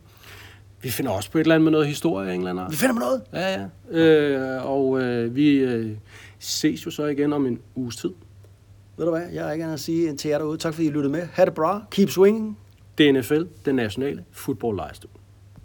Vi finder også på et eller andet med noget historie, englænder. Vi finder på noget? Ja, ja. Vi ses jo så igen om en uges tid. Ved du hvad? Jeg har ikke andet at sige end til jer derude. Tak fordi I lyttede med. Ha' det bra. Keep swinging. Det er NFL, den nationale football-lejestue.